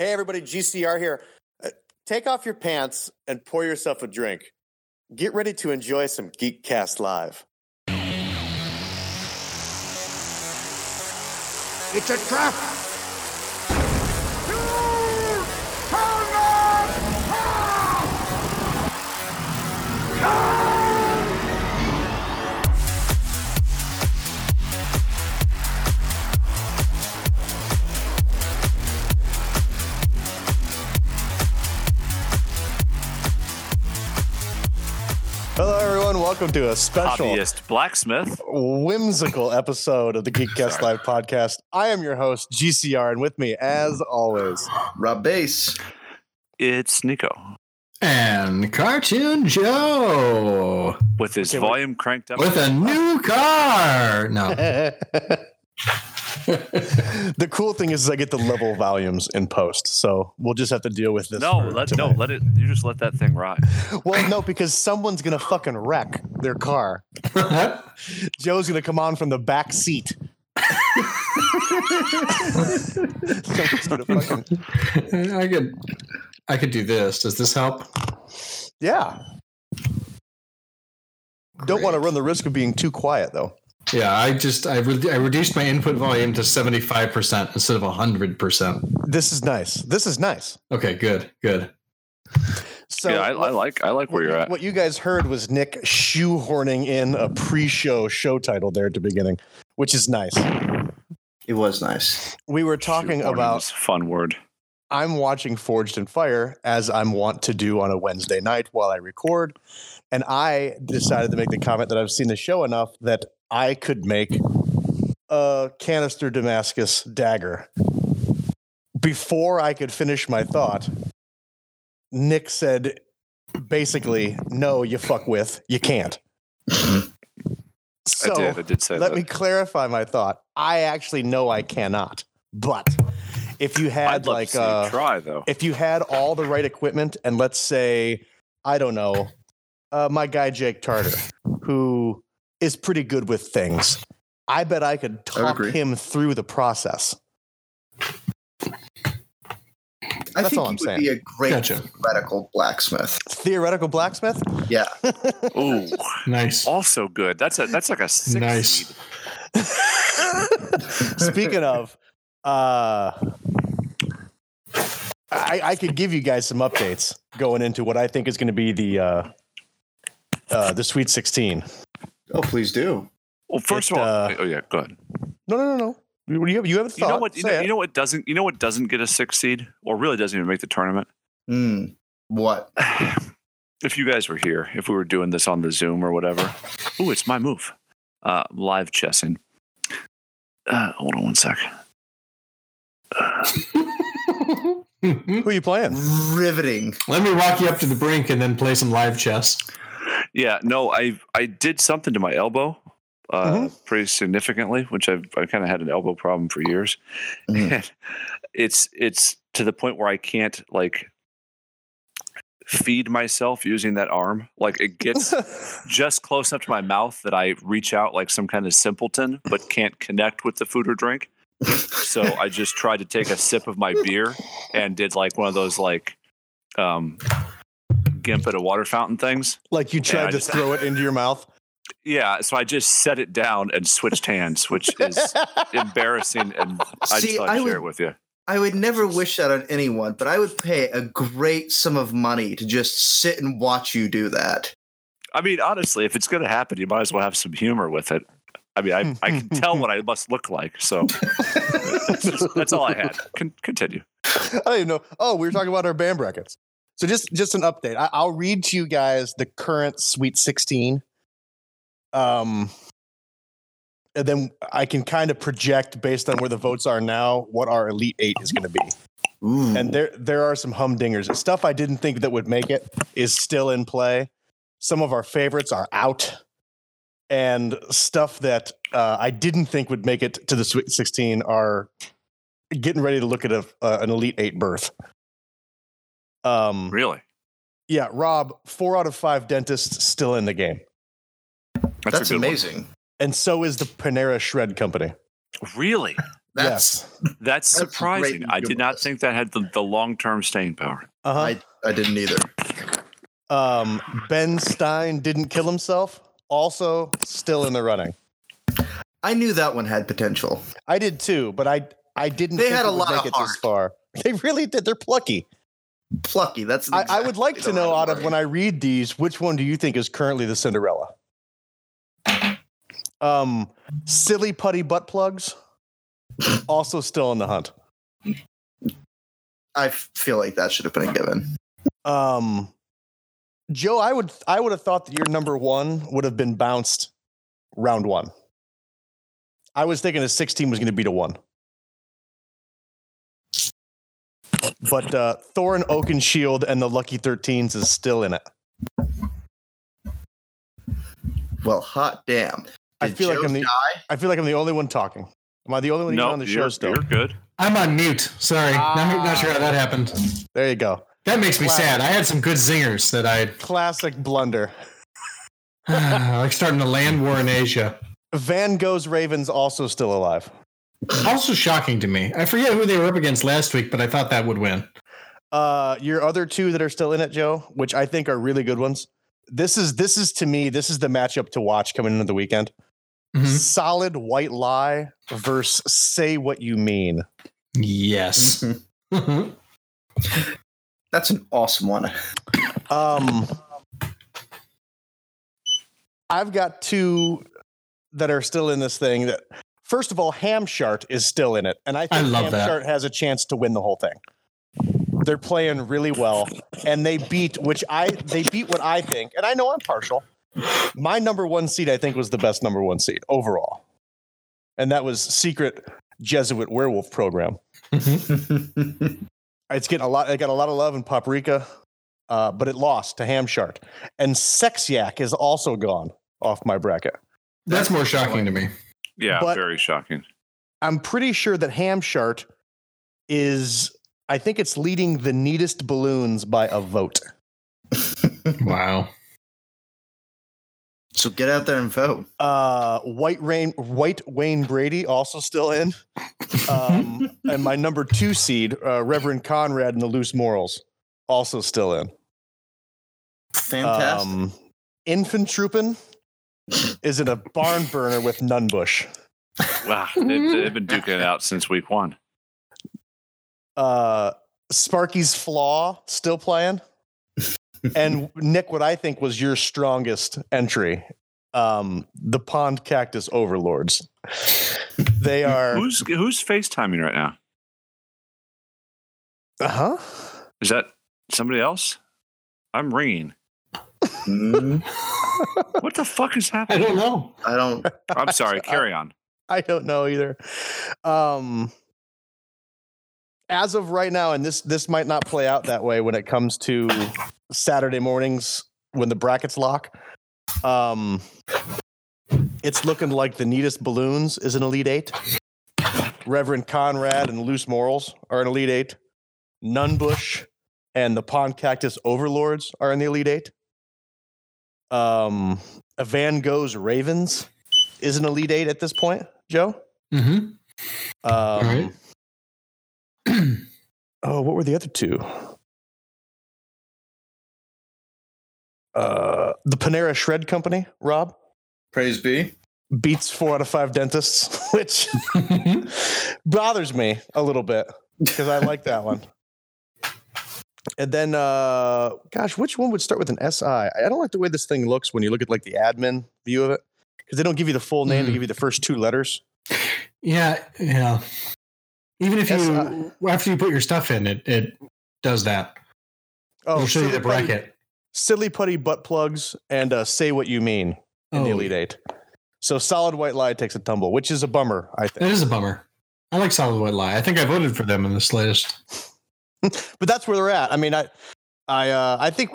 Hey, everybody, GCR here. Take off your pants and pour yourself a drink. Get ready to enjoy some Geekcast Live. It's a trap! Hello, everyone. Welcome to a special hobbyist blacksmith whimsical episode of the Geekcast Live podcast. I am your host, GCR, and with me, as always, Rob Base. It's Nico. And Cartoon Joe. With his volume cranked up. With a new car. No. The cool thing is I get to level volumes in post, so we'll just have to deal with this. No, let it. You just let that thing ride. Well, no, because someone's gonna fucking wreck their car. Joe's gonna come on from the back seat. I could do this. Does this help? Yeah. Great. Don't want to run the risk of being too quiet, though. Yeah, I reduced my input volume to 75% instead of 100%. This is nice. Okay, good. So yeah, I like where you're at. What you guys heard was Nick shoehorning in a pre-show show title there at the beginning, which is nice. It was nice. We were talking about fun word. I'm watching Forged in Fire, as I'm wont to do on a Wednesday night while I record, and I decided to make the comment that I've seen the show enough that I could make a canister Damascus dagger. Before I could finish my thought, Nick said, basically, no, you fuck with, you can't. So I did say let me clarify my thought. I actually know I cannot, but if you had try though, if you had all the right equipment and let's say, I don't know, my guy, Jake Tarter, who is pretty good with things. I bet I could talk him through the process. That's all I'm saying. He would be a great theoretical blacksmith. Theoretical blacksmith? Yeah. Ooh, nice. Also good. That's like a 6 nice. Speaking of, I could give you guys some updates going into what I think is going to be the Sweet 16. Oh, please do. Well, first of all, oh yeah, go ahead. No. You have a thought. You know what doesn't get a 6 seed, or really doesn't even make the tournament. What? If you guys were here, if we were doing this on the Zoom or whatever. Ooh, it's my move. Live chessing. Hold on one sec. Who are you playing? Riveting. Let me walk you up to the brink and then play some live chess. Yeah, no, I did something to my elbow pretty significantly, which I kind of had an elbow problem for years. Mm-hmm. And it's to the point where I can't like feed myself using that arm. Like it gets just close enough to my mouth that I reach out like some kind of simpleton, but can't connect with the food or drink. So I just tried to take a sip of my beer and did like one of those like gimp at a water fountain things. Like you tried to throw it into your mouth? Yeah, so I just set it down and switched hands, which is embarrassing, and I would share it with you. I would never wish that on anyone, but I would pay a great sum of money to just sit and watch you do that. I mean, honestly, if it's going to happen, you might as well have some humor with it. I mean, I can tell what I must look like, so that's all I had. Continue. I don't even know. Oh, we were talking about our band brackets. So just an update. I'll read to you guys the current Sweet 16. And then I can kind of project based on where the votes are now, what our Elite 8 is going to be. Ooh. And there are some humdingers. Stuff I didn't think that would make it is still in play. Some of our favorites are out. And stuff that I didn't think would make it to the Sweet 16 are getting ready to look at an Elite 8 berth. Really? Yeah, Rob, 4 out of 5 dentists still in the game. That's amazing. One. And so is the Panera Shred Company. Really? That's surprising. I did not think that had the long-term staying power. Uh-huh. I didn't either. Ben Stein didn't kill himself. Also still in the running. I knew that one had potential. I did too, but I didn't they think had a it would lot make of it heart. This far. They really did. They're plucky. Plucky. That's I would like to know out of when I read these, which one do you think is currently the Cinderella? Silly putty butt plugs. Also still in the hunt. I feel like that should have been a given. Joe, I would have thought that your number one would have been bounced round one. I was thinking a 16 was going to be to 1. But Thorin Oakenshield and the Lucky 13s is still in it. Well, hot damn. I feel like I'm the only one talking. Am I the only one on the show still? You're good. I'm on mute. Sorry. Not sure how that happened. There you go. That makes me sad. I had some good zingers that I... Classic blunder. Like starting a land war in Asia. Van Gogh's Ravens also still alive. Also shocking to me. I forget who they were up against last week, but I thought that would win. Your other two that are still in it, Joe, which I think are really good ones. This is to me, this is the matchup to watch coming into the weekend. Mm-hmm. Solid White Lie versus Say What You Mean. Yes. Mm-hmm. Mm-hmm. That's an awesome one. I've got two that are still in this thing. That first of all, Hamshart is still in it, and I think Hamshart has a chance to win the whole thing. They're playing really well, and they beat what I think, and I know I'm partial. My number one seed, I think, was the best number one seed overall, and that was Secret Jesuit Werewolf Program. It's getting a lot. It got a lot of love in Paprika, but it lost to Hamshart, and Sex Yak is also gone off my bracket. That's more shocking to me. Yeah, but very shocking. I'm pretty sure that Hamshart is, I think it's leading the Neatest Balloons by a vote. Wow. So get out there and vote. White Wayne Brady also still in. And my number two seed, Reverend Conrad and the Loose Morals, also still in. Fantastic. Infantroopin is it a barn burner with Nunbush? Wow, they've been duking it out since week one. Sparky's Flaw still playing, and Nick, what I think was your strongest entry, the Pond Cactus Overlords. They are who's FaceTiming right now? Uh huh. Is that somebody else? I'm ringing. What the fuck is happening? I don't know. I'm sorry. Carry on. I don't know either. As of right now, and this might not play out that way when it comes to Saturday mornings when the brackets lock. It's looking like the Neatest Balloons is an Elite Eight. Reverend Conrad and Loose Morals are an Elite Eight. Nunbush and the Pond Cactus Overlords are in the Elite Eight. Van Gogh's Ravens is an Elite Eight at this point, Joe. Mm-hmm. All right. Oh, what were the other two? The Panera Shred Company, Rob. Praise be. Beats 4 out of 5 dentists, which bothers me a little bit because I like that one. And then, gosh, which one would start with an SI? I don't like the way this thing looks when you look at like the admin view of it, because they don't give you the full name; they give you the first 2 letters. Yeah. Even if after you put your stuff in, it does that. Oh, it'll show you the bracket. Silly Putty Butt Plugs and Say What You Mean in the Elite Eight. So Solid White Lie takes a tumble, which is a bummer. I think it is a bummer. I like Solid White Lie. I think I voted for them in this latest. But that's where they're at. I mean, I think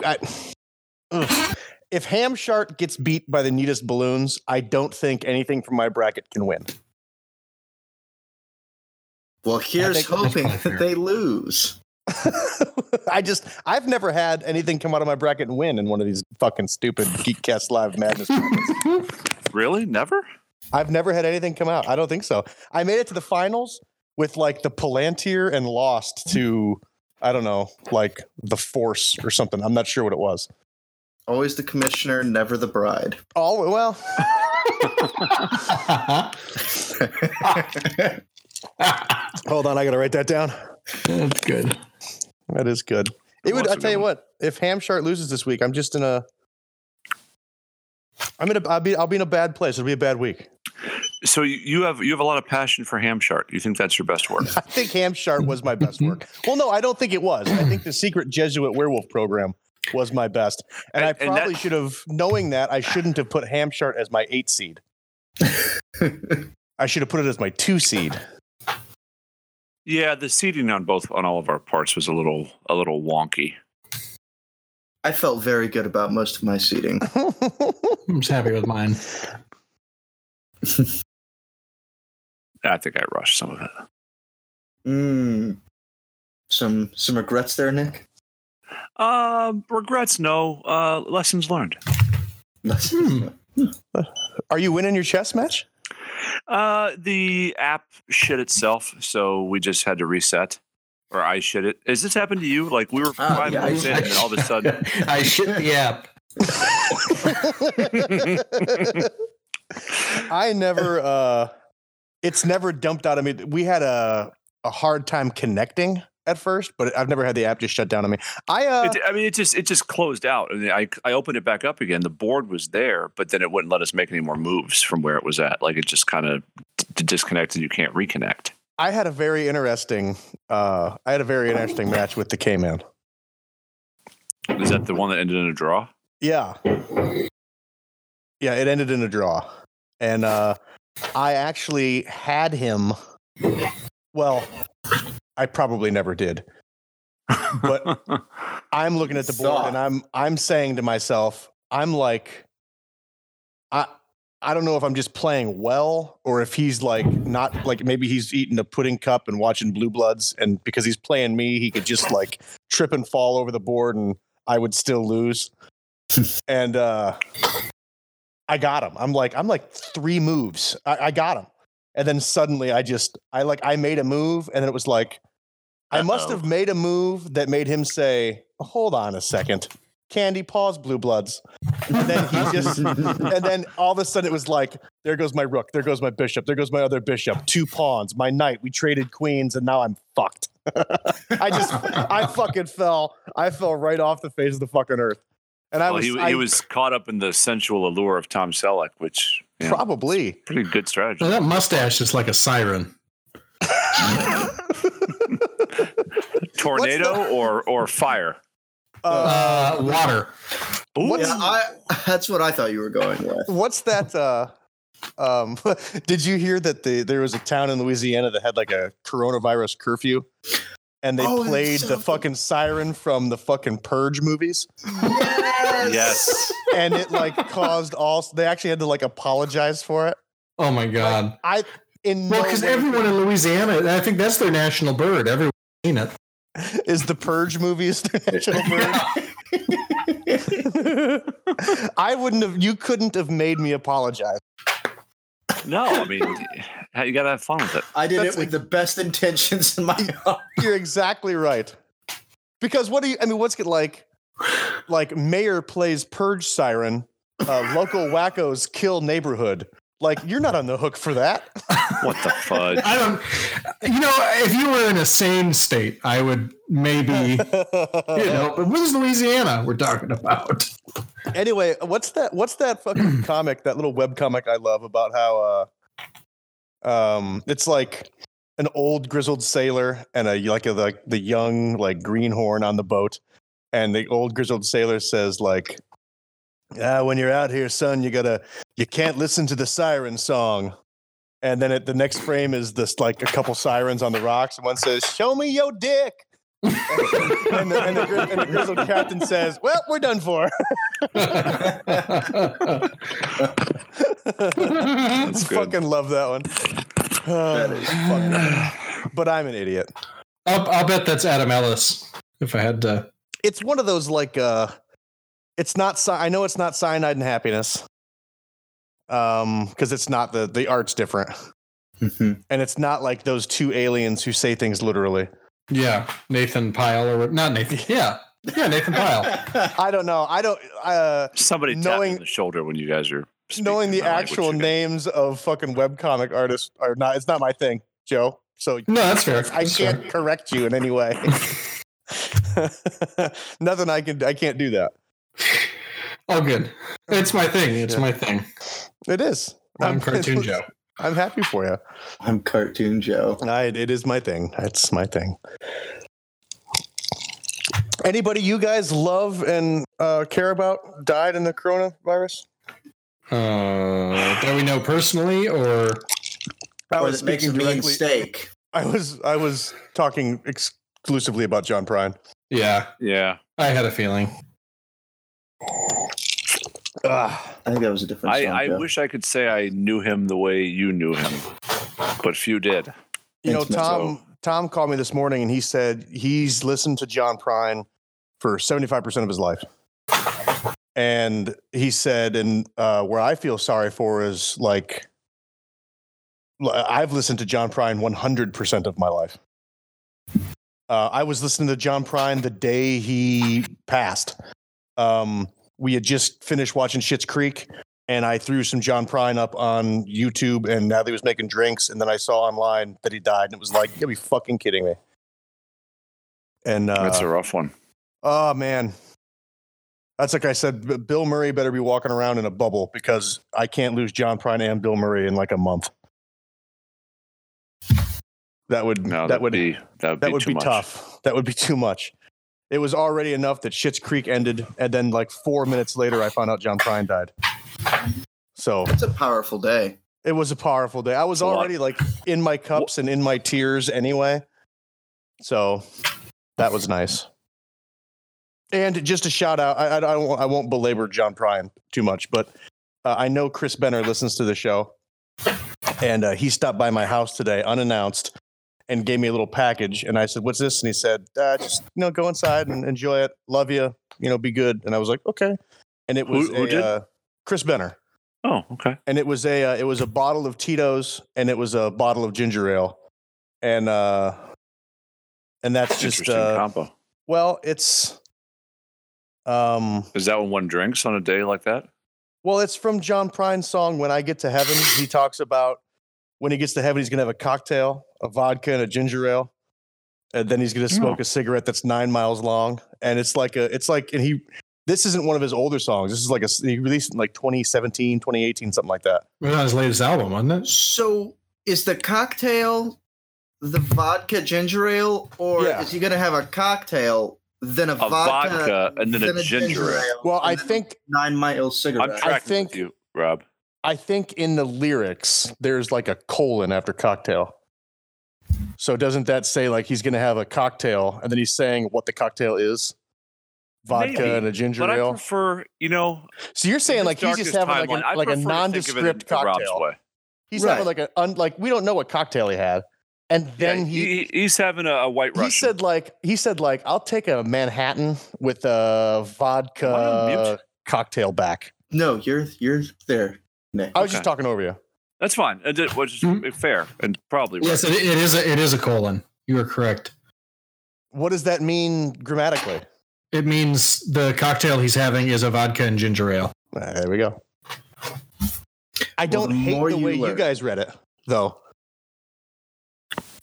if Hamshart gets beat by the Neatest Balloons, I don't think anything from my bracket can win. Well, here's hoping that they lose. I've never had anything come out of my bracket and win in one of these fucking stupid Geekcast Live madness. Really? Never? I've never had anything come out. I don't think so. I made it to the finals with like the Palantir and lost to, I don't know, like the Force or something. I'm not sure what it was. Always the commissioner, never the bride. Oh, well. Hold on, I got to write that down. That's good. That is good. It would. I tell you what, if Hamshark loses this week, I'm just in a. I'll be in a bad place. It'll be a bad week. So you have a lot of passion for Hamshark. You think that's your best work? I think Hamshark was my best work. Well, no, I don't think it was. I think the Secret Jesuit Werewolf Program was my best, and I probably should have, knowing that, I shouldn't have put Hamshark as my 8 seed. I should have put it as my 2 seed. Yeah, the seating on all of our parts was a little wonky. I felt very good about most of my seating. I'm just happy with mine. I think I rushed some of it. Some regrets there, Nick? Regrets, no. Lessons learned. Are you winning your chess match? The app shit itself, so we just had to reset. Or I shit it. Has this happened to you? Like we were 5 minutes in, and all of a sudden, I shit the app. I never. It's never dumped out of me. We had a hard time connecting at first, but I've never had the app just shut down on me. It just closed out. I mean, I opened it back up again. The board was there, but then it wouldn't let us make any more moves from where it was at. Like it just kind of disconnected. You can't reconnect. I had a very interesting. Match with the K-Man. Is that the one that ended in a draw? Yeah, it ended in a draw, and I actually had him. Well, I probably never did, but I'm looking at the board and I'm saying to myself, I'm like, I don't know if I'm just playing well or if he's like not like maybe he's eating a pudding cup and watching Blue Bloods, and because he's playing me, he could just like trip and fall over the board and I would still lose. And I got him. I'm like 3 moves. I got him. And then suddenly I made a move and then it was like, I must have made a move that made him say, hold on a second. Candy, pause, Blue Bloods. And then all of a sudden it was like, there goes my rook, there goes my bishop, there goes my other bishop, 2 pawns, my knight, we traded queens, and now I'm fucked. I fucking fell. I fell right off the face of the fucking earth. And he was caught up in the sensual allure of Tom Selleck, which probably pretty good strategy. Well, that mustache is like a siren. Tornado or fire. Water. That's what I thought you were going with. What's that? Did you hear that there was a town in Louisiana that had like a coronavirus curfew, and they played the fucking siren from the fucking Purge movies? Yes. And it like caused they actually had to like apologize for it. Oh my God. Like, because everyone in Louisiana, I think that's their national bird. Everyone's seen it. Is the Purge movie national bird? I wouldn't have. You couldn't have made me apologize. No, I mean, you gotta have fun with it. I did it with the best intentions in my heart. You're exactly right. Because what's it like? Like mayor plays Purge siren, local wackos kill neighborhood. Like, you're not on the hook for that. What the fudge? I don't. You know, if you were in a sane state, I would maybe. But where's Louisiana we're talking about? Anyway, what's that fucking comic? That little web comic I love about how it's like an old grizzled sailor and like the young like greenhorn on the boat, and the old grizzled sailor says like. Yeah, when you're out here, son, you can't listen to the siren song. And then the next frame is this like a couple sirens on the rocks, and one says, "Show me your dick," and the grizzled captain says, "Well, we're done for." I fucking love that one. That is fucking. But I'm an idiot. I'll bet that's Adam Ellis. If I had to, it's one of those like. It's not. I know it's not Cyanide and Happiness. because it's not the art's different. Mm-hmm. And it's not like those two aliens who say things literally. Yeah. Nathan Pyle or not Nathan. Yeah. Yeah. Nathan Pyle. I don't know. I don't. Somebody tapped me on the shoulder when you guys are knowing the actual names of fucking webcomic artists are not. It's not my thing, Joe. So no, that's fair. I can't correct you in any way. Nothing I can't do that. Oh, good. It's my thing. It's my thing. It is. I'm Cartoon Joe. I'm happy for you. I'm Cartoon Joe. It is my thing. That's my thing. Anybody you guys love and care about died in the coronavirus? That we know personally, or I was speaking directly. Mistake. I was talking exclusively about John Prine. Yeah, yeah. I had a feeling. I think that was a different. I wish I could say I knew him the way you knew him, but few did. You know, Tom called me this morning and he said he's listened to John Prine for 75% of his life. And he said, where I feel sorry for is like, I've listened to John Prine 100% of my life. I was listening to John Prine the day he passed. We had just finished watching Schitt's Creek, and I threw some John Prine up on YouTube, and now that he was making drinks, and then I saw online that he died, and it was like, you gotta be fucking kidding me. And that's a rough one. Oh, man. That's like I said, Bill Murray better be walking around in a bubble, because I can't lose John Prine and Bill Murray in like a month. That would be tough. That would be too much. It was already enough that Schitt's Creek ended, and then like 4 minutes later, I found out John Prine died. So it's a powerful day. It was a powerful day. I was already like in my cups and in my tears anyway. So that was nice. And just a shout out. I won't belabor John Prine too much, but I know Chris Benner listens to the show, and he stopped by my house today unannounced and gave me a little package. And I said, "What's this?" And he said, "Just, you know, go inside and enjoy it. Love you. You know, be good." And I was like, "Okay." And it was Chris Benner. Oh, okay. And it was a bottle of Tito's, and it was a bottle of ginger ale, and that's just combo. Well, it's is that when one drinks on a day like that? Well, it's from John Prine's song "When I Get to Heaven." He talks about when he gets to heaven, he's gonna have a cocktail, a vodka and a ginger ale, and then he's going to smoke a cigarette that's 9 miles long. And this isn't one of his older songs. This is like he released in like 2017, 2018, something like that. Well, that was his latest album, wasn't it? So is the cocktail the vodka ginger ale, or is he going to have a cocktail, then a vodka and then a ginger ale? Well, I think 9 mile cigarette. I'm tracking with you, Rob. I think in the lyrics, there's like a colon after cocktail. So doesn't that say like he's going to have a cocktail, and then he's saying what the cocktail is? Vodka and a ginger ale. I prefer, you know. So you're saying like he's just having like a nondescript cocktail. He's having like we don't know what cocktail he had, and then he's having a White Russian. He said like I'll take a Manhattan with a vodka cocktail back. No, you're there, Nick. I was just talking over you. That's fine. Which is fair and probably right. Yes, it is a colon. You are correct. What does that mean grammatically? It means the cocktail he's having is a vodka and ginger ale. There we go. I don't hate the way you guys read it, though.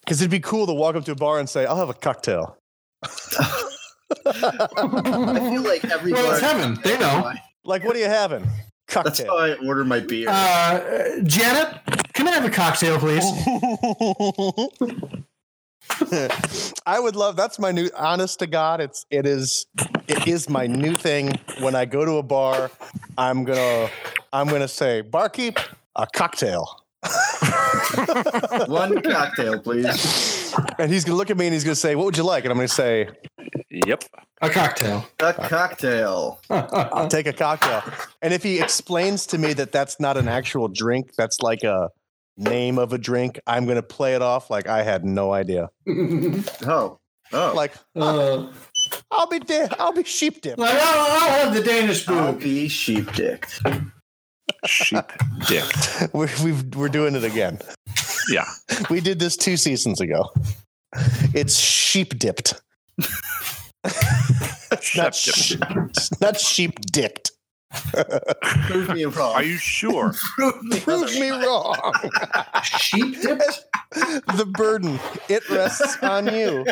Because it'd be cool to walk up to a bar and say, "I'll have a cocktail." I feel like everyone. Well, it's heaven. They know. Like, what are you having? Cocktail. That's how I order my beer. Janet, can I have a cocktail, please? I would love. That's my new. Honest to God, it is my new thing. When I go to a bar, I'm gonna say, "Barkeep, a cocktail." One cocktail, please. And he's gonna look at me and he's gonna say, "What would you like?" And I'm gonna say, "Yep. A cocktail. A cocktail." I'll take a cocktail. And if he explains to me that that's not an actual drink, that's like a name of a drink, I'm going to play it off like I had no idea. Oh. Like, I'll be sheep dipped. Like, I'll have the Danish food. I'll be sheep dipped. Sheep dick. We're doing it again. Yeah. We did this 2 seasons ago. It's sheep dipped. Not sheep dicked. Prove me wrong. Are you sure? Prove me wrong. Sheep dipped? The burden. It rests on you.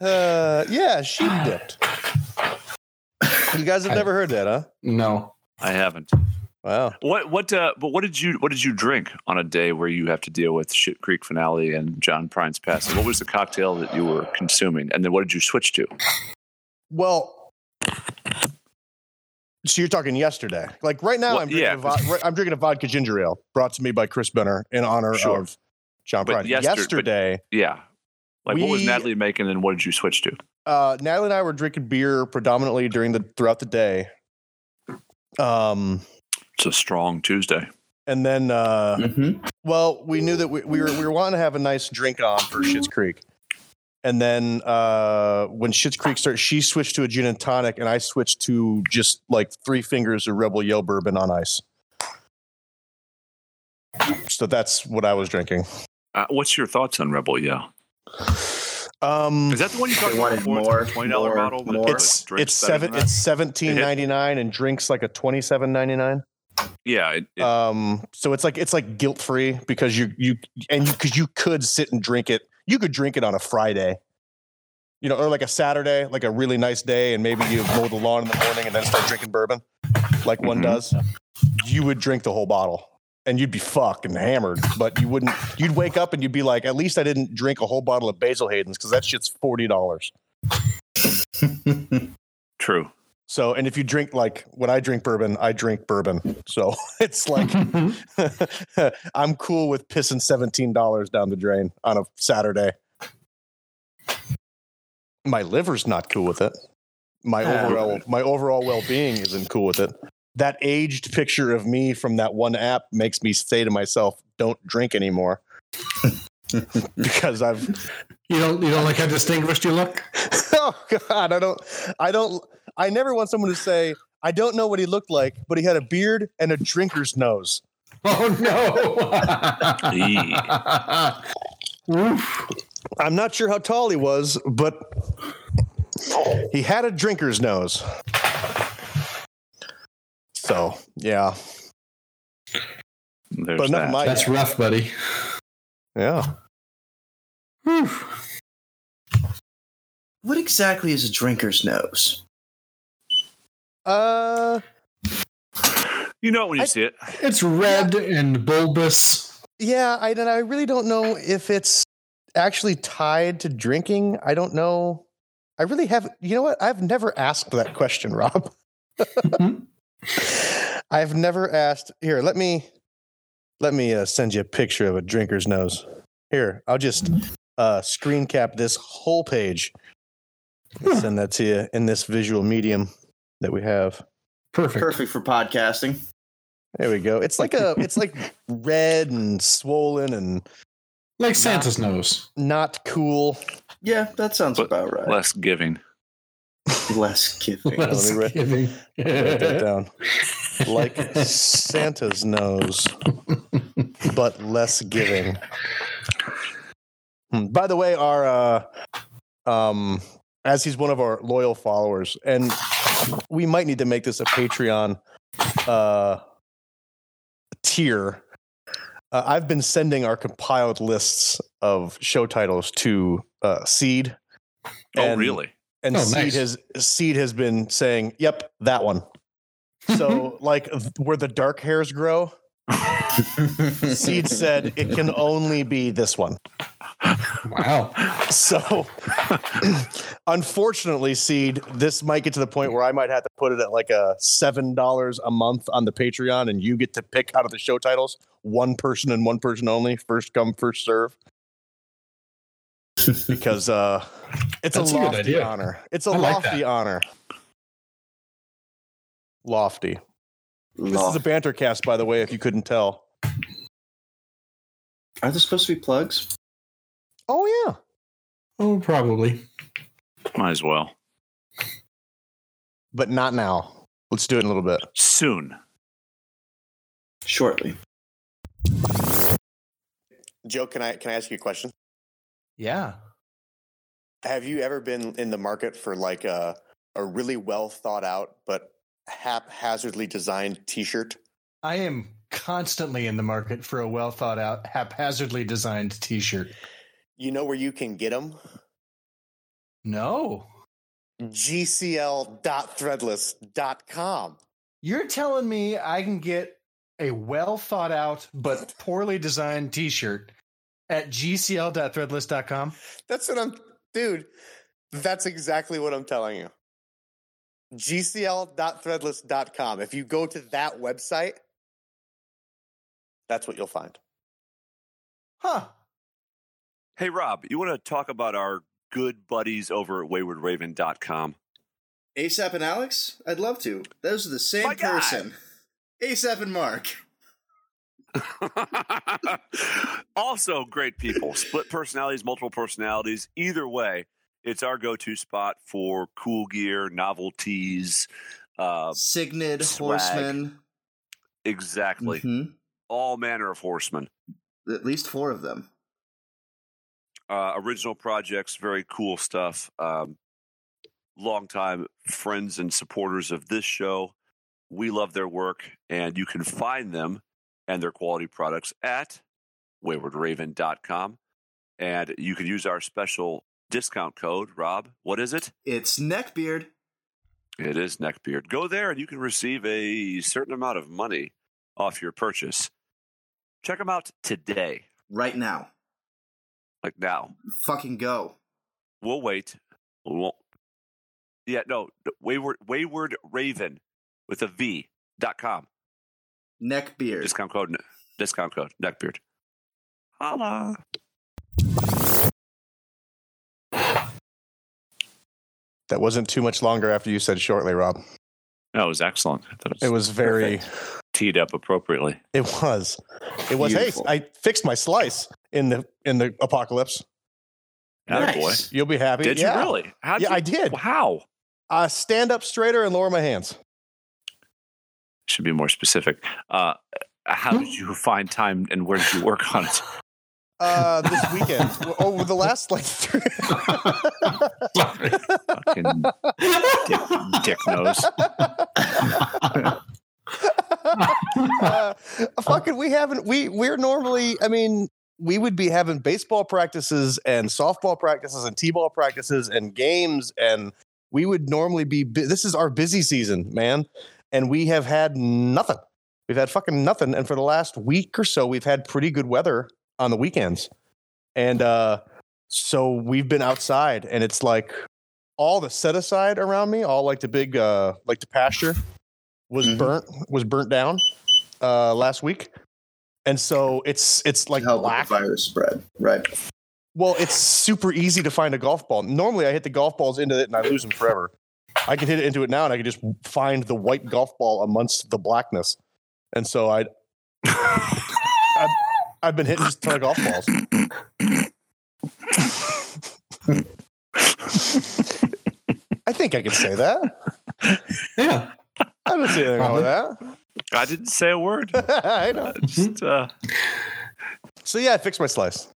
Yeah, sheep dipped. You guys have never heard that, huh? No, I haven't. Wow. What did you drink on a day where you have to deal with Schitt's Creek finale and John Prine's passing? What was the cocktail that you were consuming? And then what did you switch to? Well, so you're talking yesterday. Like right now, I'm drinking a vodka ginger ale brought to me by Chris Benner in honor of John Prine. Yesterday. Like what was Natalie making and what did you switch to? Natalie and I were drinking beer predominantly throughout the day. It's a strong Tuesday. And then, well, we knew that we were wanting to have a nice drink on for Schitt's Creek. And then when Schitt's Creek started, she switched to a gin and tonic, and I switched to just like 3 fingers of Rebel Yell bourbon on ice. So that's what I was drinking. What's your thoughts on Rebel Yell? Is that the one you talked about before? It's $20 bottle. It's $17.99 and drinks like a $27.99. Yeah. So it's like guilt free because you could sit and drink it. You could drink it on a Friday, or like a Saturday, like a really nice day, and maybe you mow the lawn in the morning and then start drinking bourbon, like one does. You would drink the whole bottle. And you'd be fucking hammered, but you'd wake up and you'd be like, at least I didn't drink a whole bottle of Basil Hayden's because that shit's $40. True. So, and if you drink, like when I drink bourbon. So it's like, I'm cool with pissing $17 down the drain on a Saturday. My liver's not cool with it. My overall well-being isn't cool with it. That aged picture of me from that one app makes me say to myself, "Don't drink anymore," because you don't like how distinguished you look. Oh God, I don't. I never want someone to say, "I don't know what he looked like, but he had a beard and a drinker's nose." Oh no! I'm not sure how tall he was, but he had a drinker's nose. So, yeah. But that's rough, buddy. Yeah. Whew. What exactly is a drinker's nose? You know it when you see it. It's red and bulbous. Yeah, and I really don't know if it's actually tied to drinking. I don't know. I really have. You know what? I've never asked that question, Rob. Mm-hmm. I've never asked. Here, let me send you a picture of a drinker's nose. Here, I'll just screen cap this whole page and send that to you in this visual medium that we have. Perfect for podcasting. There we go. It's like red and swollen and like Santa's nose. Not cool. Yeah, that sounds about right. Less giving. Less giving. Write that down. Like Santa's nose, but less giving. By the way, our as he's one of our loyal followers, and we might need to make this a Patreon tier. I've been sending our compiled lists of show titles to Seed. Oh, really? And Seed has been saying, "Yep, that one." So, like, where the dark hairs grow, Seed said it can only be this one. Wow. So, unfortunately, Seed, this might get to the point where I might have to put it at like a $7 a month on the Patreon, and you get to pick out of the show titles one person and one person only, first come, first serve. Because that's a lofty honor. It's a lofty honor. Lofty. This is a banter cast, by the way, if you couldn't tell. Are there supposed to be plugs? Oh, yeah. Oh, probably. Might as well. But not now. Let's do it in a little bit. Soon. Shortly. Joe, can I ask you a question? Yeah. Have you ever been in the market for like a really well thought out but haphazardly designed T-shirt? I am constantly in the market for a well thought out haphazardly designed T-shirt. You know where you can get them? No. gcl.threadless.com. You're telling me I can get a well thought out but poorly designed T-shirt at gcl.threadless.com? That's what I'm... Dude, that's exactly what I'm telling you. gcl.threadless.com. If you go to that website, that's what you'll find. Huh. Hey, Rob, you want to talk about our good buddies over at waywardraven.com? ASAP and Alex? I'd love to. Those are the same person. ASAP and Mark. Also great people, split personalities, multiple personalities. Either way, it's our go-to spot for cool gear, novelties, Signet, swag. Horsemen. Exactly. Mm-hmm. All manner of horsemen. At least four of them. Original projects, very cool stuff. Longtime friends and supporters of this show. We love their work, and you can find them and their quality products at waywardraven.com. And you can use our special discount code. Rob, what is it? It's Neckbeard. It is Neckbeard. Go there and you can receive a certain amount of money off your purchase. Check them out today. Right now. Like now. Fucking go. We'll wait. We won't. Yeah, no. Waywardraven with a V.com. Neckbeard. Discount code. Neckbeard. Holla. That wasn't too much longer after you said shortly, Rob. No, it was excellent. I thought it was very perfect. Teed up appropriately. It was. Beautiful. Hey, I fixed my slice in the apocalypse. Nice. Boy. You'll be happy. Did you really? How'd you? I did. How? Stand up straighter and lower my hands. Should be more specific. How did you find time and where did you work on it? This weekend. Over the last like three. Fucking dick nose. We're normally, I mean, we would be having baseball practices and softball practices and t-ball practices and games. And we would normally be, this is our busy season, man. And we have had nothing. We've had fucking nothing. And for the last week or so, we've had pretty good weather on the weekends. And so we've been outside, and it's like all the set aside around me, all like the big, like the pasture was burnt down last week. And so it's like black. The virus spread, right? Well, it's super easy to find a golf ball. Normally I hit the golf balls into it and I lose them forever. I could hit it into it now, and I could just find the white golf ball amongst the blackness. And so I've been hitting just a ton of golf balls. I think I can say that. Yeah. I didn't say anything wrong with that. I didn't say a word. I know. So, yeah, I fixed my slice.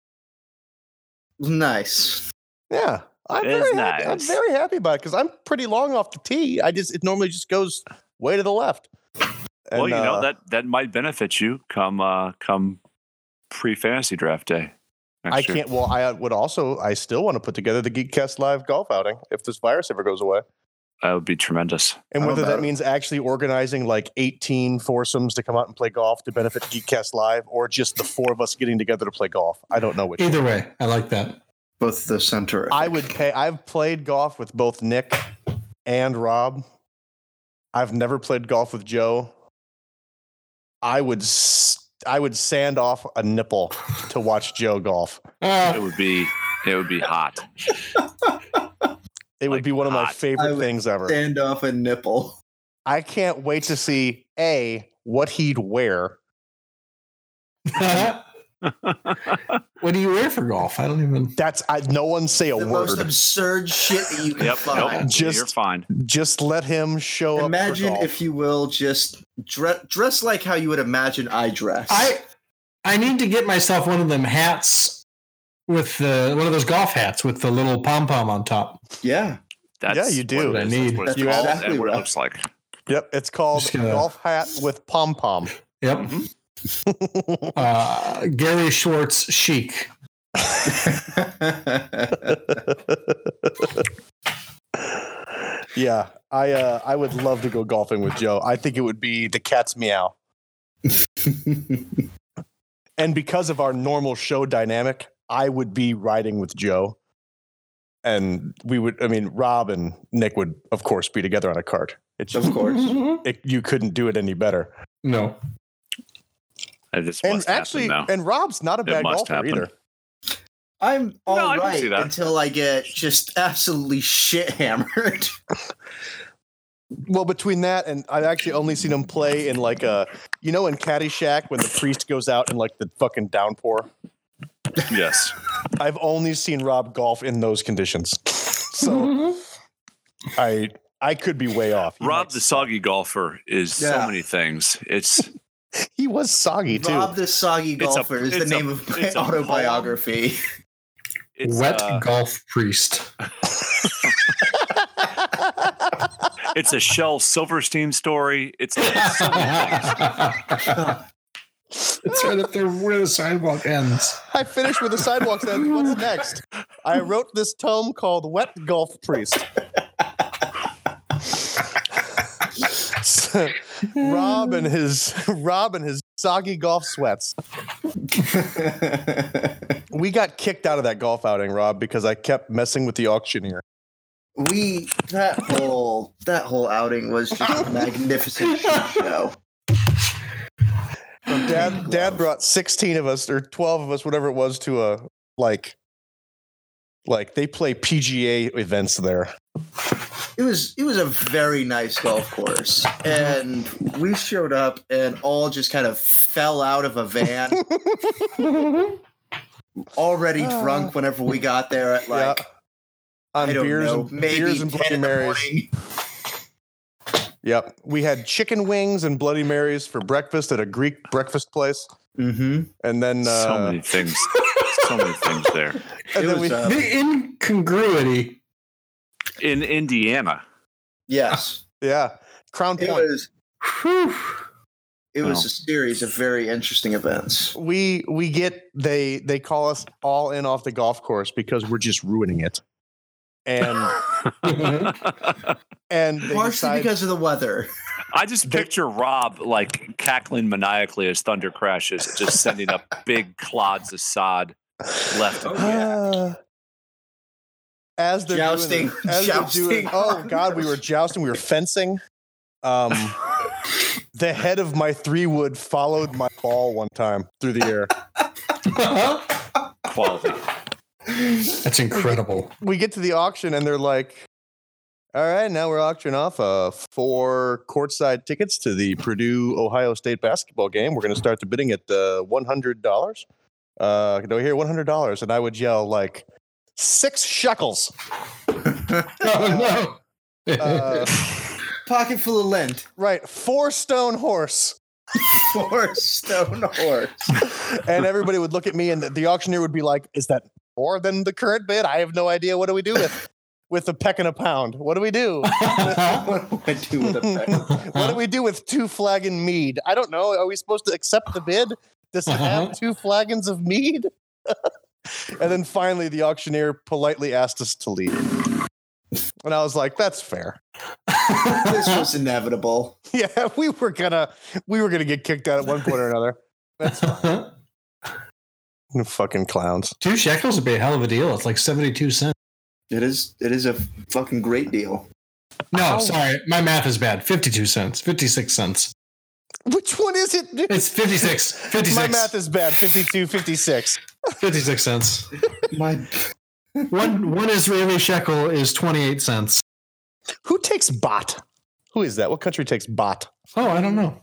Nice. Yeah. I'm very happy about it because I'm pretty long off the tee. It normally just goes way to the left. And, well, you know that might benefit you come pre-fantasy draft day. I can't. Well, I still want to put together the Geekcast Live golf outing if this virus ever goes away. That would be tremendous. And whether that means actually organizing like 18 foursomes to come out and play golf to benefit Geekcast Live, or just the four of us getting together to play golf, I don't know which. Either way, I like that. Both the center. I would pay. I've played golf with both Nick and Rob. I've never played golf with Joe. I would sand off a nipple to watch Joe golf. It would be hot. It would be one of my favorite things ever. Sand off a nipple. I can't wait to see what he'd wear. What do you wear for golf? I don't even. No one say a word. The most absurd shit that you can find. Nope. Just, you're fine. Just let him show up. Imagine, if you will, just dress like how you would imagine I dress. I need to get myself one of them hats with one of those golf hats with the little pom pom on top. Yeah, you do. I need. That's exactly what it looks like. Yep, it's called golf hat with pom pom. Yep. Mm-hmm. Gary Schwartz chic. Yeah, I would love to go golfing with Joe. I think it would be the cat's meow. And because of our normal show dynamic, I would be riding with Joe, and we would. I mean, Rob and Nick would, of course, be together on a cart. It's just, of course, you couldn't do it any better. No. And Rob's not a bad golfer either. I'm all right until I get just absolutely shit hammered. Well, between that and I've actually only seen him play in like in Caddyshack when the priest goes out in like the fucking downpour. Yes. I've only seen Rob golf in those conditions. So I could be way off. Rob the soggy golfer is so many things. It's... He was soggy too. Rob the Soggy Golfer is the name of my autobiography. Wet Golf Priest. It's a Shel Silverstein story. It's so it's right up there where the sidewalk ends. I finished with the sidewalk end. What's next? I wrote this tome called Wet Golf Priest. Rob and his soggy golf sweats. We got kicked out of that golf outing, Rob, because I kept messing with the auctioneer. That whole outing was just a magnificent show. Dad brought 16 of us or 12 of us, whatever it was, to a like they play PGA events there. It was a very nice golf course, and we showed up and all just kind of fell out of a van, already drunk whenever we got there at on beers and Bloody Marys. Yep, we had chicken wings and Bloody Marys for breakfast at a Greek breakfast place, and then so many things, there. And then the incongruity. In Indiana. Yes. Yeah. Crown Point. It was a series of very interesting events. We get they call us all in off the golf course because we're just ruining it. And partially because of the weather. I just picture Rob like cackling maniacally as thunder crashes, just sending up big clods of sod left and right. As they're jousting, oh God, we were jousting, we were fencing. The head of my 3-wood followed my ball one time through the air. Quality. That's incredible. We get to the auction and they're like, all right, now we're auctioning off 4 courtside tickets to the Purdue Ohio State basketball game. We're going to start the bidding at $100. No, here, $100. And I would yell like, 6 shekels. Oh, no. Pocket full of lint. Right. 4 stone horse. 4 stone horse. And everybody would look at me, and the auctioneer would be like, is that more than the current bid? I have no idea. What do we do with a peck and a pound? What do we do? What do we do with 2 flagon mead? I don't know. Are we supposed to accept the bid? Does it have 2 flagons of mead? And then finally, the auctioneer politely asked us to leave. And I was like, that's fair. This was inevitable. Yeah, we were gonna get kicked out at one point or another. That's fine. Fucking clowns. 2 shekels would be a hell of a deal. It's like 72 cents. It is a fucking great deal. No, sorry. My math is bad. 52 cents. 56 cents. Which one is it? It's 56. 56. My math is bad. 52, 56. 56 cents. One Israeli shekel is 28 cents. Who takes baht? Who is that? What country takes baht? Oh, I don't know.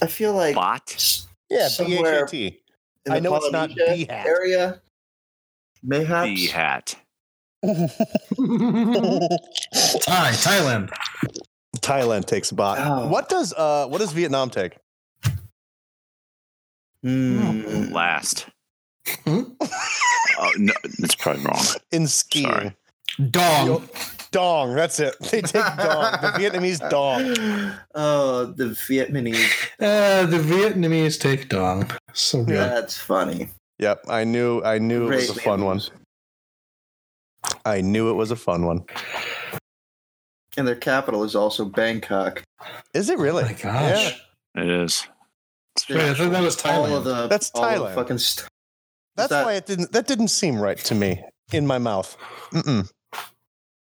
I feel like baht. Yeah, B-H-A-T. I know it's not B hat area. Mayhaps B hat. Thailand. Thailand takes a bot. Oh. What does Vietnam take? Last. Oh, no, that's probably wrong. In skiing. Sorry. Dong. That's it. They take dong. The Vietnamese dong. Oh, the Vietnamese. The Vietnamese take dong. So good. That's funny. Yep, I knew it was a fun one. I knew it was a fun one. And their capital is also Bangkok. Is it really? Oh my gosh, yeah. It is. Wait, I thought that was Thailand. That's Thailand. Fucking why it didn't. That didn't seem right to me in my mouth. Mm-mm.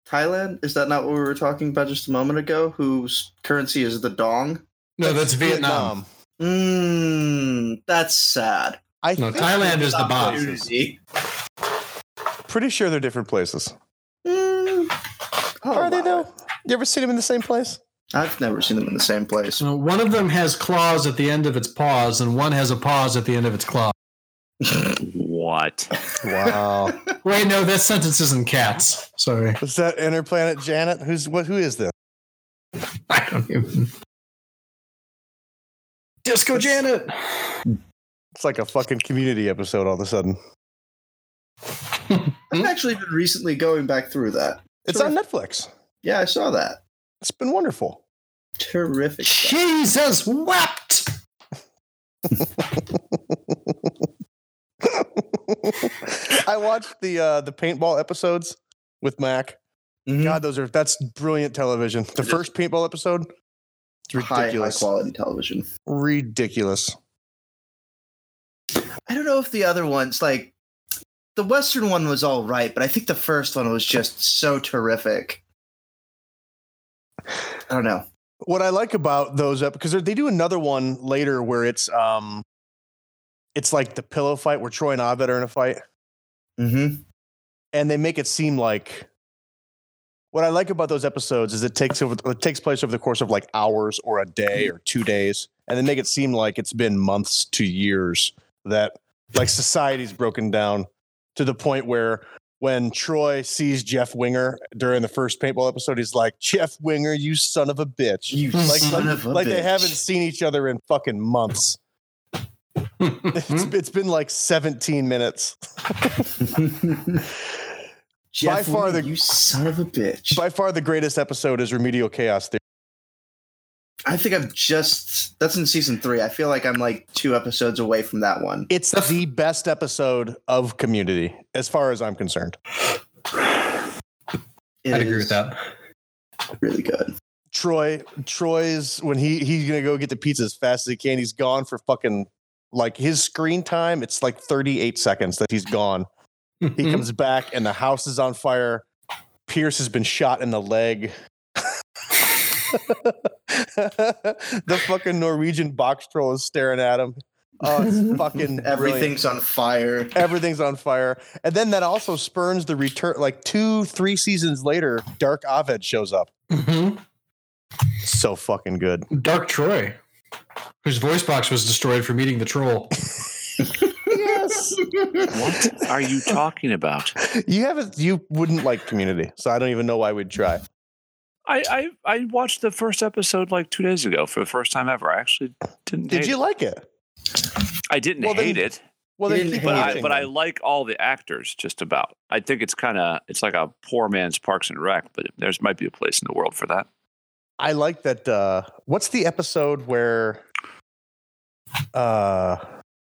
Thailand? Is that not what we were talking about just a moment ago? Whose currency is the dong? No, that's Vietnam. That's sad. Thailand is the bomb. Pretty sure they're different places. Are they though? You ever seen them in the same place? I've never seen them in the same place. Well, one of them has claws at the end of its paws, and one has a paws at the end of its claw. What? Wow. Wait, no, that sentence isn't cats. Sorry. Is that Interplanet Janet? Who is this? I don't even. Disco Janet. It's like a fucking Community episode all of a sudden. I've actually been recently going back through that. It's on Netflix. Yeah, I saw that. It's been wonderful. Terrific. Jesus wept. I watched the paintball episodes with Mac. Mm-hmm. God, that's brilliant television. The first paintball episode, it's ridiculous. High quality television. Ridiculous. I don't know if the other ones, like the Western one was all right, but I think the first one was just so terrific. I don't know. What I like about those, because they do another one later where it's like the pillow fight where Troy and Abed are in a fight. Mm-hmm. And they make it seem like, what I like about those episodes is it takes place over the course of like hours or a day or 2 days. And they make it seem like it's been months to years, that like society's broken down to the point where when Troy sees Jeff Winger during the first paintball episode, he's like, Jeff Winger, you son of a bitch. You son of a bitch. Like they haven't seen each other in fucking months. It's been like 17 minutes. Jeff by far, you son of a bitch. By far the greatest episode is Remedial Chaos Theory. I think that's in season 3. I feel like I'm like 2 episodes away from that one. It's the best episode of Community, as far as I'm concerned. I'd agree with that. Really good. Troy's when he's going to go get the pizza as fast as he can. He's gone for fucking like his screen time. It's like 38 seconds that he's gone. He comes back and the house is on fire. Pierce has been shot in the leg. The fucking Norwegian box troll is staring at him. Oh, it's fucking everything's brilliant. On fire. Everything's on fire. And then that also spurns the return. Like 2-3 seasons later, Dark Aved shows up. Mm-hmm. So fucking good. Dark Troy, whose voice box was destroyed for meeting the troll. Yes. What are you talking about? You wouldn't like Community, so I don't even know why we'd try. I watched the first episode like 2 days ago for the first time ever. I actually didn't. Did you like it? I didn't hate it. Well, but I like all the actors just about. I think it's kind of like a poor man's Parks and Rec, but there might be a place in the world for that. I like that. What's the episode where? Fuck!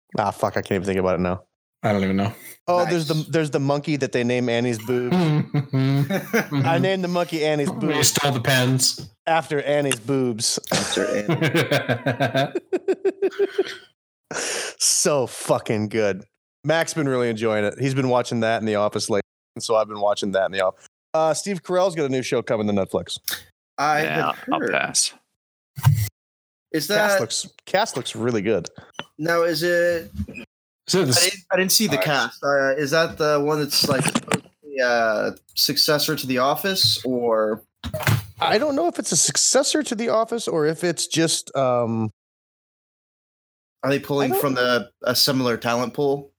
I can't even think about it now. I don't even know. Oh, nice. There's the monkey that they name Annie's boobs. I named the monkey Annie's boobs. They stole the pens. After Annie's boobs. After Annie. So fucking good. Mac's been really enjoying it. He's been watching that in The Office lately, and so I've been watching that in The Office. Steve Carell's got a new show coming to Netflix. I'll pass. Is that Cast looks really good. Now is it? I didn't see the cast. Is that the one that's like the successor to The Office, or I don't know if it's a successor to The Office or if it's just Are they pulling from a similar talent pool?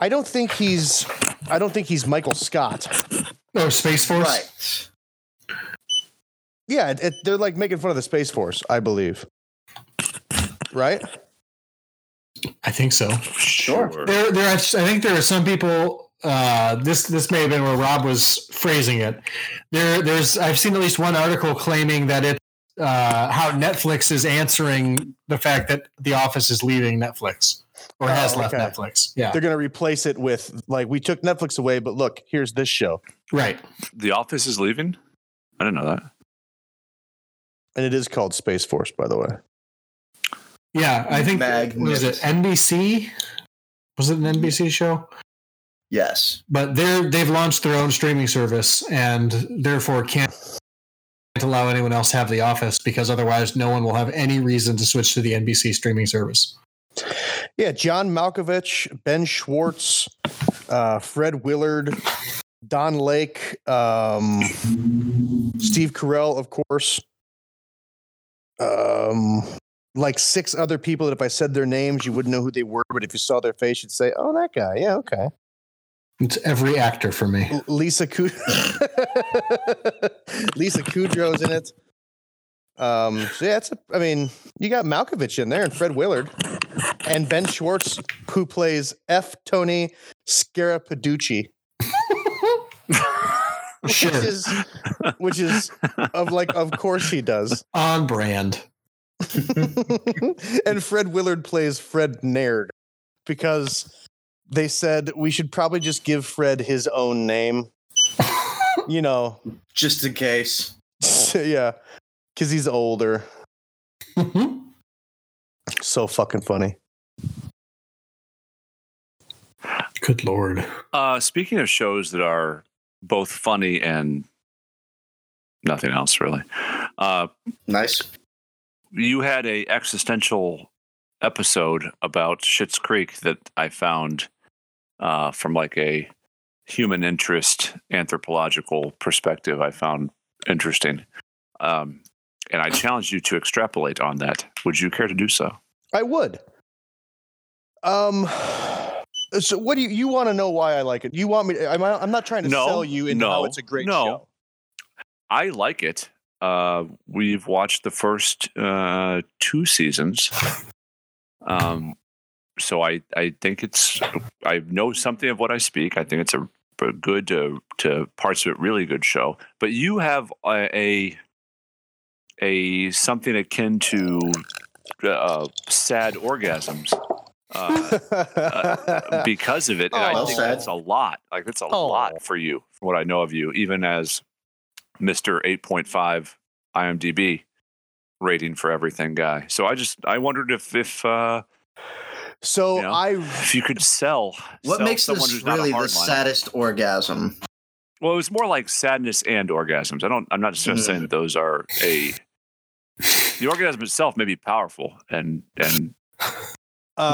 I don't think he's Michael Scott. Or Space Force. Right. Yeah, they're like making fun of the Space Force, I believe. Right? I think so. Sure. I think there are some people. This may have been where Rob was phrasing it. I've seen at least one article claiming that it's how Netflix is answering the fact that The Office is leaving Netflix or has left Netflix. Yeah, they're going to replace it with like, we took Netflix away, but look, here's this show. Right. The Office is leaving. I didn't know that. And it is called Space Force, by the way. Yeah, I think was it NBC? Was it an NBC show? Yes, but they've launched their own streaming service and therefore can't allow anyone else to have The Office because otherwise no one will have any reason to switch to the NBC streaming service. Yeah, John Malkovich, Ben Schwartz, Fred Willard, Don Lake, Steve Carell, of course. Like six other people that if I said their names, you wouldn't know who they were. But if you saw their face, you'd say, oh, that guy. Yeah, okay. It's every actor for me. Lisa Kudrow's in it. So yeah, you got Malkovich in there and Fred Willard and Ben Schwartz, who plays F. Tony Scarapaducci. Sure. Which is of course he does. On brand. And Fred Willard plays Fred Naird because they said we should probably just give Fred his own name, just in case. Yeah, because he's older. So fucking funny. Good Lord. Speaking of shows that are both funny and nothing else really. Nice. You had an existential episode about Schitt's Creek that I found from like a human interest anthropological perspective. I found interesting, and I challenged you to extrapolate on that. Would you care to do so? I would. So, what do you want to know? Why I like it? You want me? I'm not trying to sell you into how it's a great show. I like it. We've watched the first two seasons. So I think I know something of what I speak. I think it's a good to parts of it, really good show. But you have a something akin to sad orgasms because of it. And I think that's a lot. Like that's a lot for you, from what I know of you, even as Mr. 8.5 IMDb rating for everything guy. So I wondered if you could sell what makes this really the saddest orgasm. Well, it was more like sadness and orgasms. I'm not just saying that those are the orgasm itself may be powerful and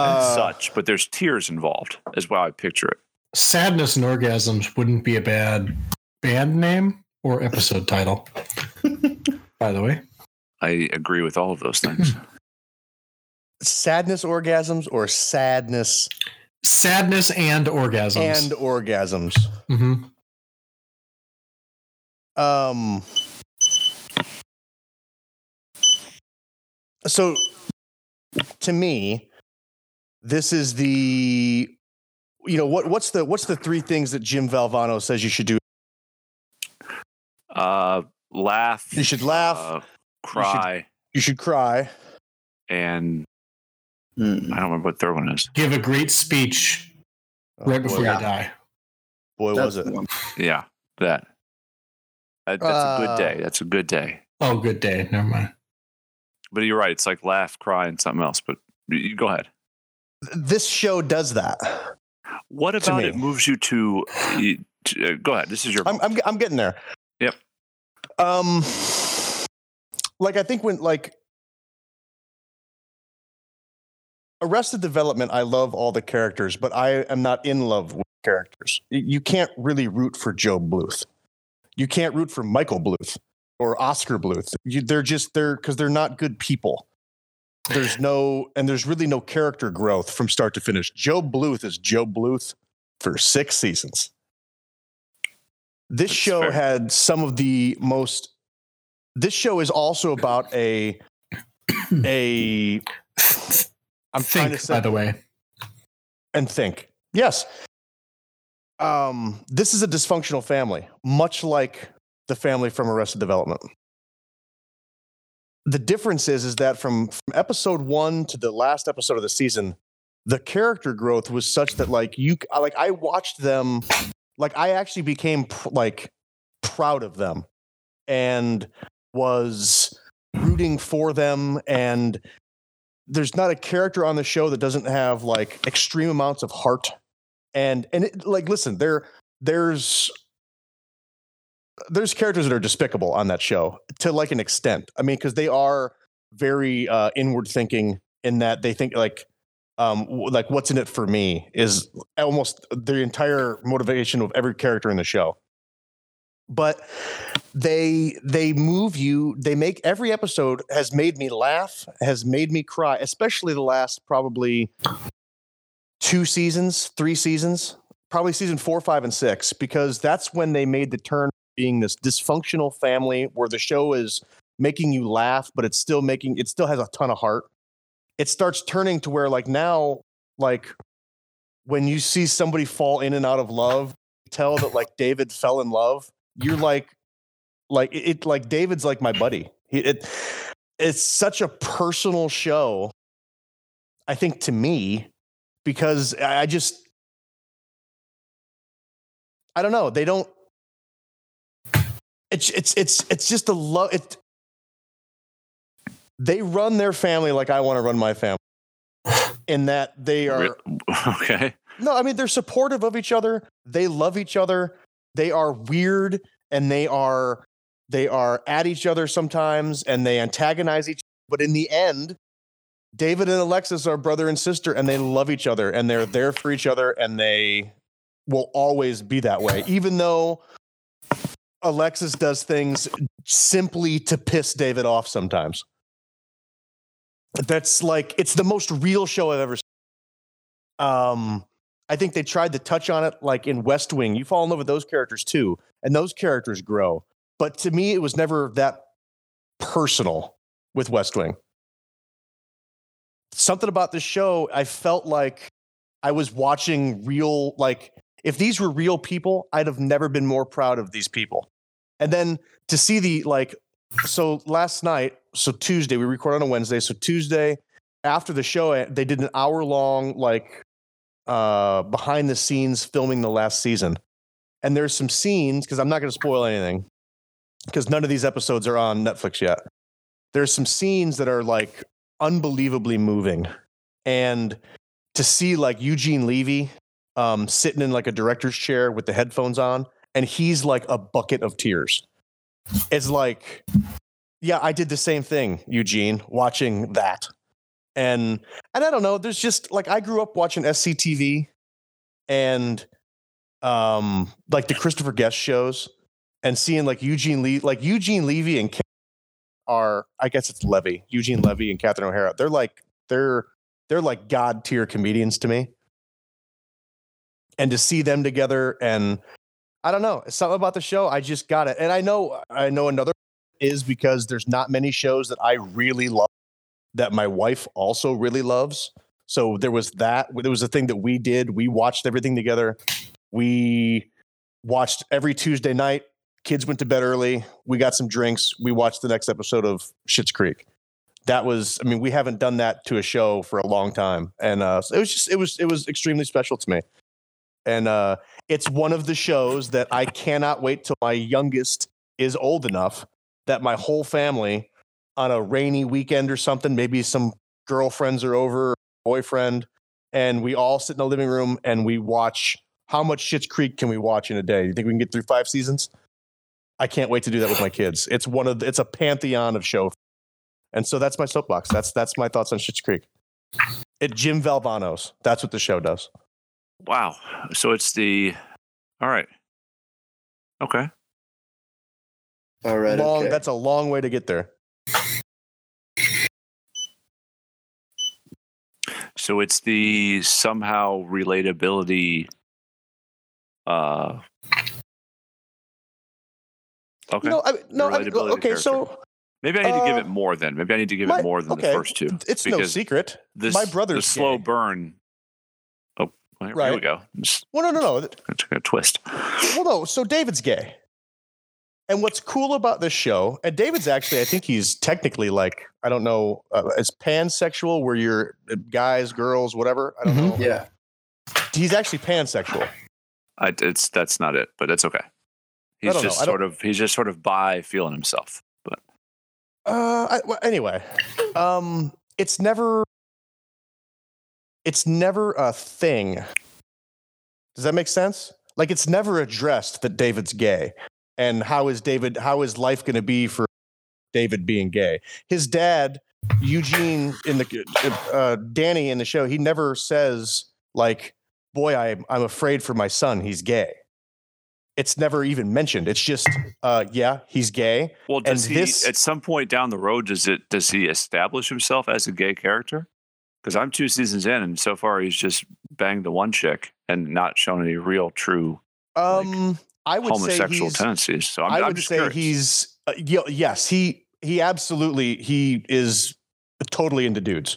such, but there's tears involved is how I picture it. Sadness and orgasms wouldn't be a bad band name. Or episode title, by the way. I agree with all of those things. Sadness orgasms or sadness? Sadness and orgasms. And orgasms. Mm-hmm. So, to me, this is the... what's the three things that Jim Valvano says you should do? Laugh. You should laugh. Cry. You should cry. And I don't remember what the third one is. Give a great speech right before you die. Boy, that's was it. One. Yeah, that. That's a good day. That's a good day. Oh, good day. Never mind. But you're right. It's like laugh, cry, and something else. But you go ahead. This show does that. What about it moves you to go ahead. This is your. I'm getting there. Yep. I think when Arrested Development, I love all the characters, but I am not in love with characters. You can't really root for Joe Bluth. You can't root for Michael Bluth or Oscar Bluth. They're just because they're not good people. There's really no character growth from start to finish. Joe Bluth is Joe Bluth for 6 seasons. This show is also about a I'm trying to say, by the way. And think. Yes. This is a dysfunctional family, much like the family from Arrested Development. The difference is that from episode 1 to the last episode of the season, the character growth was such that I watched them, I actually became proud of them and was rooting for them. And there's not a character on the show that doesn't have extreme amounts of heart. And it, listen, there's characters that are despicable on that show to an extent. I mean, because they are very inward thinking in that they think what's in it for me is almost the entire motivation of every character in the show. But they move you. They make every episode has made me laugh, has made me cry, especially the last probably 2 seasons, 3 seasons, probably season 4, 5, and 6, because that's when they made the turn. Being this dysfunctional family where the show is making you laugh, but it still has a ton of heart. It starts turning to where when you see somebody fall in and out of love, tell that David fell in love. You're David's my buddy. It's such a personal show, I think, to me, because I don't know. They don't. It's just a love. They run their family like I want to run my family, in that they are okay. No, I mean they're supportive of each other. They love each other. They are weird, and they are at each other sometimes, and they antagonize each other. But in the end, David and Alexis are brother and sister, and they love each other, and they're there for each other, and they will always be that way, even though Alexis does things simply to piss David off sometimes. That's it's the most real show I've ever seen. I think they tried to touch on it in West Wing. You fall in love with those characters too, and those characters grow. But to me, it was never that personal with West Wing. Something about the show, I felt like I was watching real, if these were real people, I'd have never been more proud of these people. And then to see last night, so Tuesday, we record on a Wednesday. So Tuesday after the show, they did an hour long, behind the scenes filming the last season. And there's some scenes, cause I'm not going to spoil anything because none of these episodes are on Netflix yet. There's some scenes that are unbelievably moving. And to see Eugene Levy, sitting in a director's chair with the headphones on, and he's a bucket of tears. It's yeah, I did the same thing, Eugene, watching that. And I don't know, there's just I grew up watching SCTV and the Christopher Guest shows, and seeing Eugene Levy and Eugene Levy and Catherine O'Hara. They're God tier comedians to me. And to see them together, and I don't know, something about the show, I just got it. And I know another is because there's not many shows that I really love that my wife also really loves. So there was that. There was a thing that we did. We watched everything together. We watched every Tuesday night. Kids went to bed early. We got some drinks. We watched the next episode of Schitt's Creek. That was, I mean, we haven't done that to a show for a long time, and so it was extremely special to me. And it's one of the shows that I cannot wait till my youngest is old enough that my whole family on a rainy weekend or something, maybe some girlfriends are over, boyfriend, and we all sit in the living room and we watch. How much Schitt's Creek can we watch in a day? You think we can get through 5 seasons? I can't wait to do that with my kids. It's a pantheon of show. And so that's my soapbox. That's my thoughts on Schitt's Creek. Jim Valvano's. That's what the show does. Wow. So it's all right. Okay. All right. That's a long way to get there. So it's the somehow relatability. Okay. No, okay. So maybe I need to give it more then. Maybe I need to give it more than the first two. It's no secret. My brother's the slow burn. Oh, right. Here we go. No. It's going to twist. Well, no. So David's gay. And what's cool about this show, and David's actually, I think he's technically like, I don't know, it's pansexual where you're guys, girls, whatever. I don't know. Yeah. He's actually pansexual. That's not it, but that's okay. He's just sort of bi feeling himself. But anyway, it's never a thing. Does that make sense? Like it's never addressed that David's gay. And how is life going to be for David being gay? His dad, Eugene, Danny in the show, he never says like, boy, I'm afraid for my son. He's gay. It's never even mentioned. It's just, yeah, he's gay. Well, at some point down the road, does he establish himself as a gay character? Because I'm 2 seasons in and so far he's just banged the one chick and not shown any real true. I would homosexual tendencies. So I'm just curious. He's yes, he absolutely he is totally into dudes.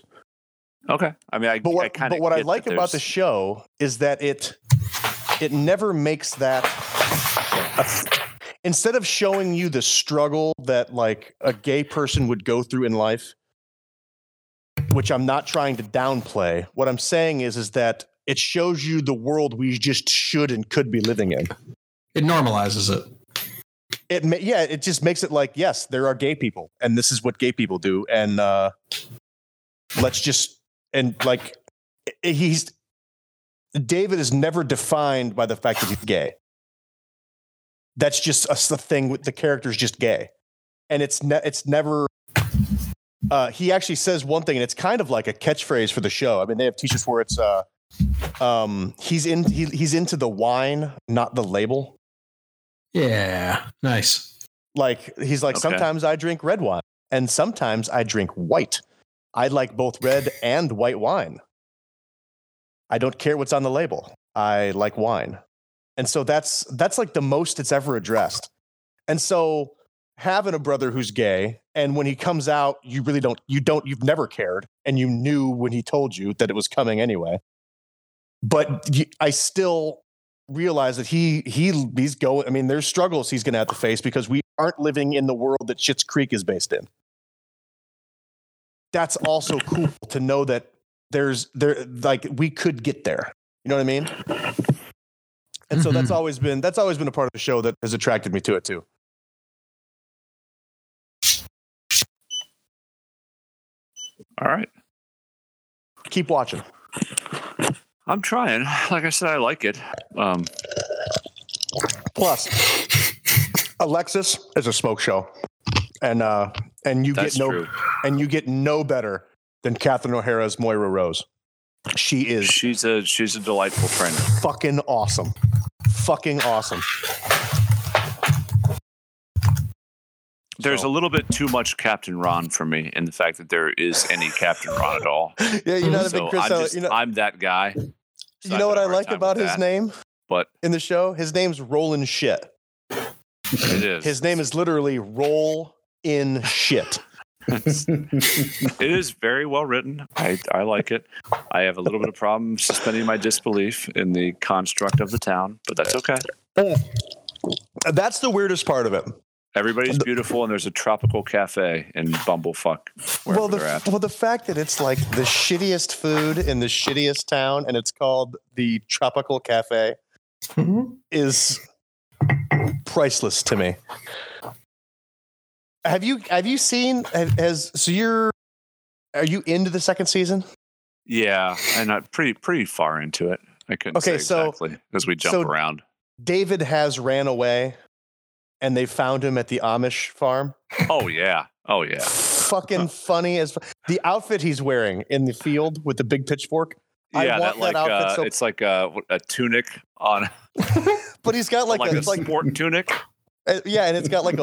Okay, I mean, what I like about the show is that it never makes that. Instead of showing you the struggle that like a gay person would go through in life, which I'm not trying to downplay. What I'm saying is that it shows you the world we just should and could be living in. It normalizes it. It just makes it like, yes, there are gay people and this is what gay people do. And David is never defined by the fact that he's gay. That's just the thing with the character's just gay. And it's never, he actually says one thing and it's kind of like a catchphrase for the show. I mean, they have t-shirts where it's, he's into the wine, not the label. Yeah, nice. Like he's like, okay. Sometimes I drink red wine and sometimes I drink white. I like both red and white wine. I don't care what's on the label. I like wine. And so that's like the most it's ever addressed. And so having a brother who's gay and when he comes out, you've never cared. And you knew when he told you that it was coming anyway. But I still realize that he's going. I mean, there's struggles he's going to have to face because we aren't living in the world that Schitt's Creek is based in. That's also cool to know that we could get there. You know what I mean? And so that's always been a part of the show that has attracted me to it too. All right. Keep watching. I'm trying. Like I said, I like it. Plus, Alexis is a smoke show, and you get no better than Catherine O'Hara's Moira Rose. She's a delightful trainer. Fucking awesome. Fucking awesome. There's a little bit too much Captain Ron for me in the fact that there is any Captain Ron at all. Yeah, you're not a big Chris. I'm that guy. So you know what I like about his name? But in the show, his name's Rollin' Shit. It is. His name is literally Roll in Shit. It is very well written. I like it. I have a little bit of problem suspending my disbelief in the construct of the town, but that's okay. That's the weirdest part of it. Everybody's beautiful, and there's a tropical cafe in Bumblefuck. The fact that it's like the shittiest food in the shittiest town, and it's called the Tropical Cafe, is priceless to me. Have you seen? Are you into the second season? Yeah, and I'm pretty far into it. I couldn't say exactly because we jump around. David has ran away. And they found him at the Amish farm. Oh yeah. Fucking funny as the outfit he's wearing in the field with the big pitchfork. Yeah, outfit. It's like a tunic on. But he's got like a sport tunic. Yeah, and it's got like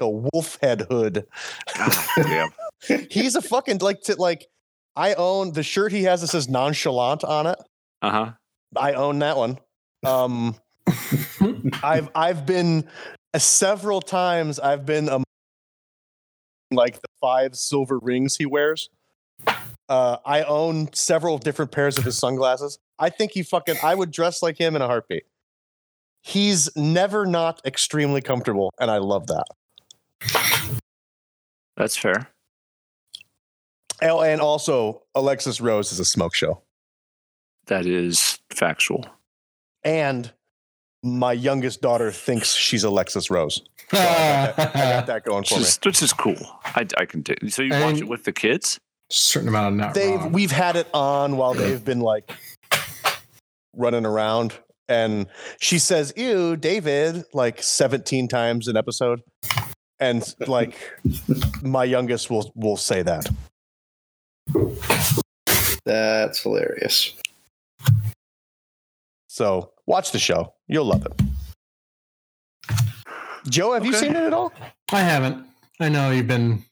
a wolf head hood. God damn. He's a fucking like I own the shirt he has that says nonchalant on it. Uh-huh. I own that one. I've been several times. I've been like the 5 silver rings he wears. I own several different pairs of his sunglasses. I think I would dress like him in a heartbeat. He's never not extremely comfortable, and I love that. That's fair. And also, Alexis Rose is a smoke show. That is factual. And my youngest daughter thinks she's Alexis Rose. So I got that going for me. Which is cool. I can do it. So you watch it with the kids? Certain amount of not wrong. We've had it on while they've been like running around. And she says, ew, David, like 17 times an episode. And like my youngest will say that. That's hilarious. So watch the show. You'll love it. Joe, have you seen it at all? I haven't. I know you've been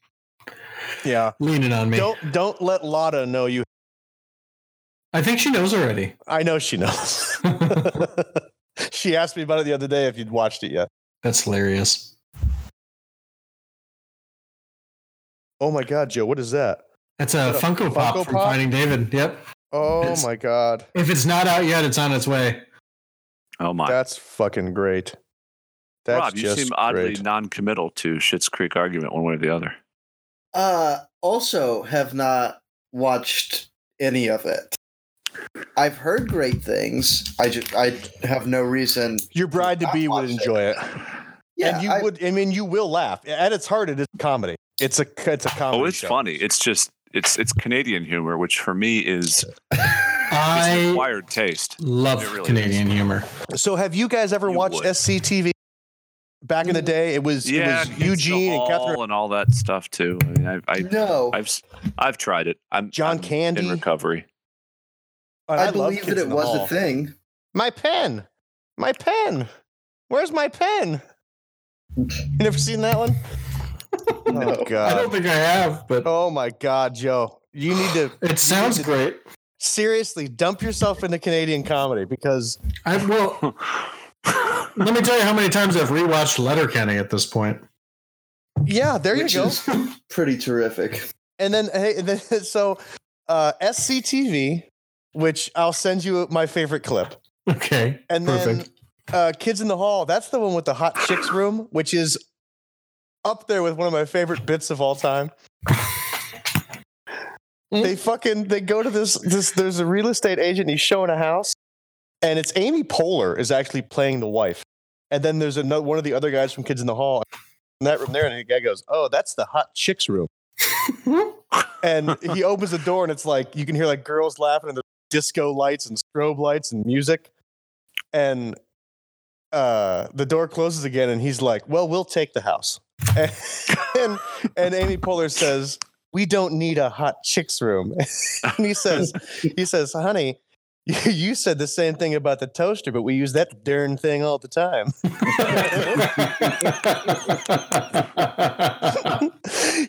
leaning on me. Don't let Lotta know you. I think she knows already. I know she knows. She asked me about it the other day if you'd watched it yet. That's hilarious. Oh my God, Joe, what is that? That's a Funko Pop from Finding David. Yep. Oh my God. If it's not out yet, it's on its way. Oh my. That's fucking great. Rob, you seem oddly non-committal to Schitt's Creek argument one way or the other. Also have not watched any of it. I've heard great things. I have no reason. Your bride-to-be would enjoy it. Yeah, and you will laugh. At its heart, it is comedy. It's a comedy. Oh, it's funny. It's just it's Canadian humor, which for me is an acquired taste. Love really Canadian humor. So have you guys ever watched SCTV? Back in the day, it was Eugene and Catherine and all that stuff too. I mean, I've tried it. I'm Candy in recovery. I believe that it was a thing. My pen. Where's my pen? You never seen that one? Oh God! I don't think I have. But oh my God, Joe, you need to. It sounds great. Seriously, dump yourself into Canadian comedy because I will. Let me tell you how many times I've rewatched Letterkenny at this point. Yeah, there you go. Pretty terrific. And then, SCTV, which I'll send you my favorite clip. Okay, and perfect. Then Kids in the Hall. That's the one with the hot chicks room, which is up there with one of my favorite bits of all time. They go to this. There's a real estate agent. And he's showing a house. And it's Amy Poehler is actually playing the wife. And then there's another one of the other guys from Kids in the Hall in that room there. And the guy goes, oh, that's the hot chicks room. And he opens the door and it's like, you can hear like girls laughing and there's disco lights and strobe lights and music. And the door closes again. And he's like, well, we'll take the house. And Amy Poehler says, we don't need a hot chicks room. And he says, honey, you said the same thing about the toaster, but we use that darn thing all the time.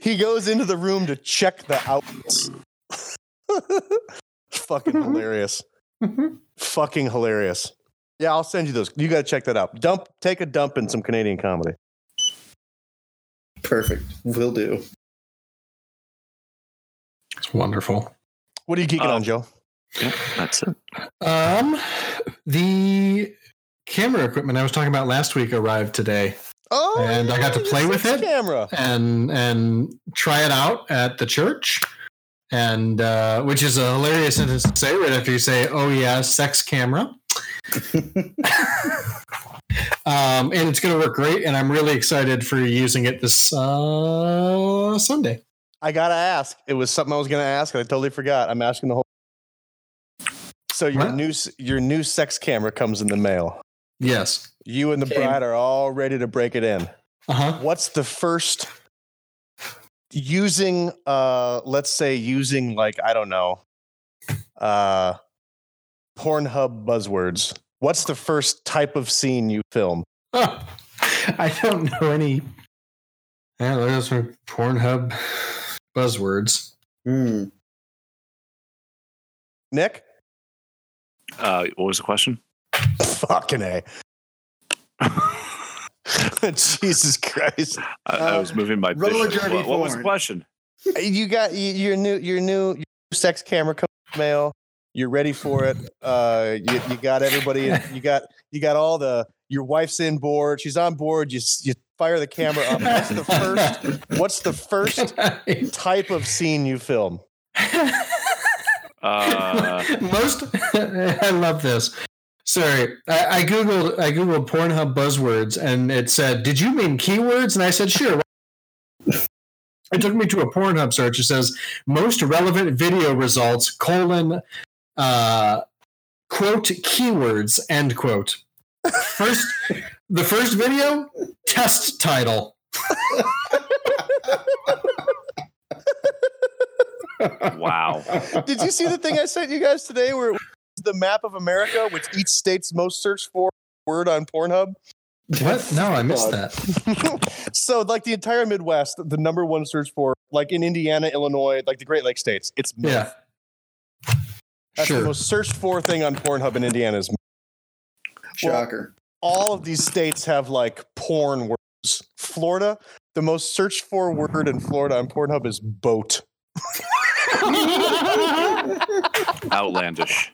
He goes into the room to check the outlets. Fucking hilarious. Fucking hilarious. Yeah, I'll send you those. You got to check that out. Take a dump in some Canadian comedy. Perfect. Will do. It's wonderful. What are you geeking on, Joe? Yeah, that's it. The camera equipment I was talking about last week arrived today. Oh, and I got to play with it and try it out at the church, and which is a hilarious sentence to say right after you say, "Oh yeah, sex camera." And it's going to work great, and I'm really excited for using it this Sunday. I gotta ask. It was something I was going to ask, and I totally forgot. I'm asking the whole. So your new sex camera comes in the mail. Yes. You and the bride are all ready to break it in. Uh-huh. What's the first using like, I don't know, Pornhub buzzwords. What's the first type of scene you film? Oh, I don't know any. Yeah, those are Pornhub buzzwords. Nick? What was the question? Fucking A. Jesus Christ. I was moving my bishop. What was the question? You got your new sex camera mail. You're ready for it. You got everybody. You got all the. Your wife's in board. She's on board. You fire the camera up. What's the first type of scene you film? Most. I love this. Sorry, I googled Pornhub buzzwords, and it said, "Did you mean keywords?" And I said, "Sure." It took me to a Pornhub search. It says most relevant video results: quote keywords end quote. The first video test title. Wow! Did you see the thing I sent you guys today where it was the map of America with each state's most searched for word on Pornhub? What? No, I missed that. So, like the entire Midwest, the number one search for, like in Indiana, Illinois, like the Great Lakes states, it's myth. Yeah. That's sure. The most searched for thing on Pornhub in Indiana is myth. Shocker. Well, all of these states have like porn words. Florida, the most searched for word in Florida on Pornhub is boat. Outlandish.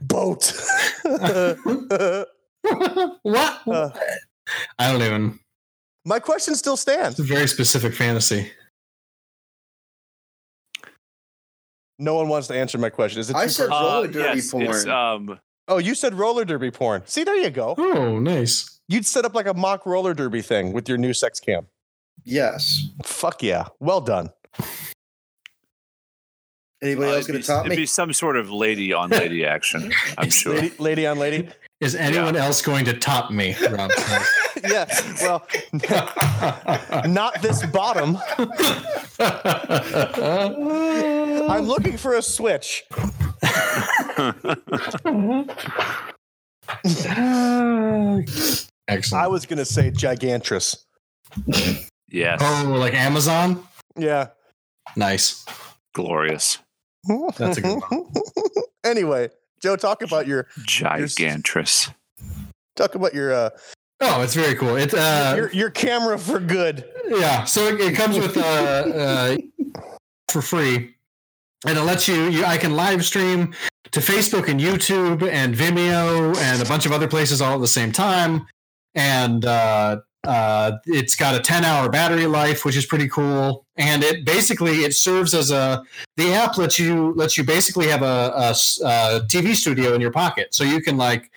Boat. What? I don't even. My question still stands. It's a very specific fantasy. No one wants to answer my question. Is it? I said roller derby porn. It's, oh, you said roller derby porn. See, there you go. Oh, nice. You'd set up like a mock roller derby thing with your new sex cam. Yes. Fuck yeah. Well done. Anybody else going to top me? It'd be some sort of lady on lady action, I'm sure. Lady on lady? Is anyone else going to top me, Rob? Yeah, well, not this bottom. I'm looking for a switch. Excellent. I was going to say gigantrous. Yes. Oh, like Amazon? Yeah. Nice. Glorious. That's a good one. Anyway, Joe, talk about your gigantrous. Talk about your. Oh, it's very cool. It's your camera for good. Yeah, so it comes with for free, and it lets you. I can live stream to Facebook and YouTube and Vimeo and a bunch of other places all at the same time, and it's got a 10-hour battery life, which is pretty cool. And it basically, it serves as the app lets you basically have a TV studio in your pocket. So you can like,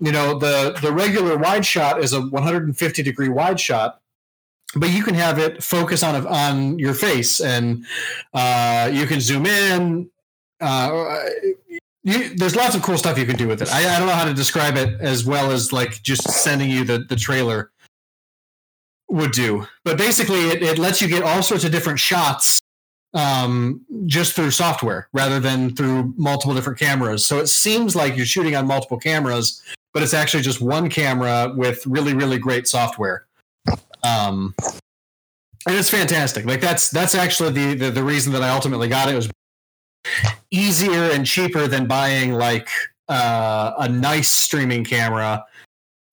you know, the regular wide shot is a 150 degree wide shot, but you can have it focus on your face, and you can zoom in. There's lots of cool stuff you can do with it. I don't know how to describe it as well as like just sending you the trailer would do, but basically it lets you get all sorts of different shots just through software rather than through multiple different cameras. So it seems like you're shooting on multiple cameras, but it's actually just one camera with really, really great software. And it's fantastic. Like that's actually the reason that I ultimately got it. It was easier and cheaper than buying like a nice streaming camera,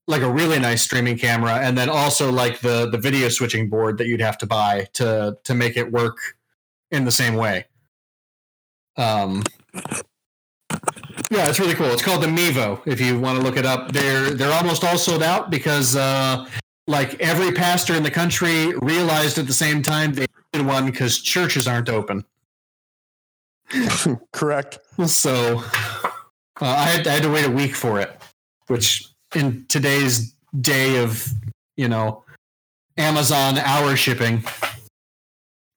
like a really nice streaming camera, and then also like the video switching board that you'd have to buy to make it work in the same way. Yeah, it's really cool. It's called the Mevo. If you want to look it up, they're almost all sold out because like every pastor in the country realized at the same time they needed one because churches aren't open. Correct. So I had to wait a week for it, which. In today's day of, you know, Amazon hour shipping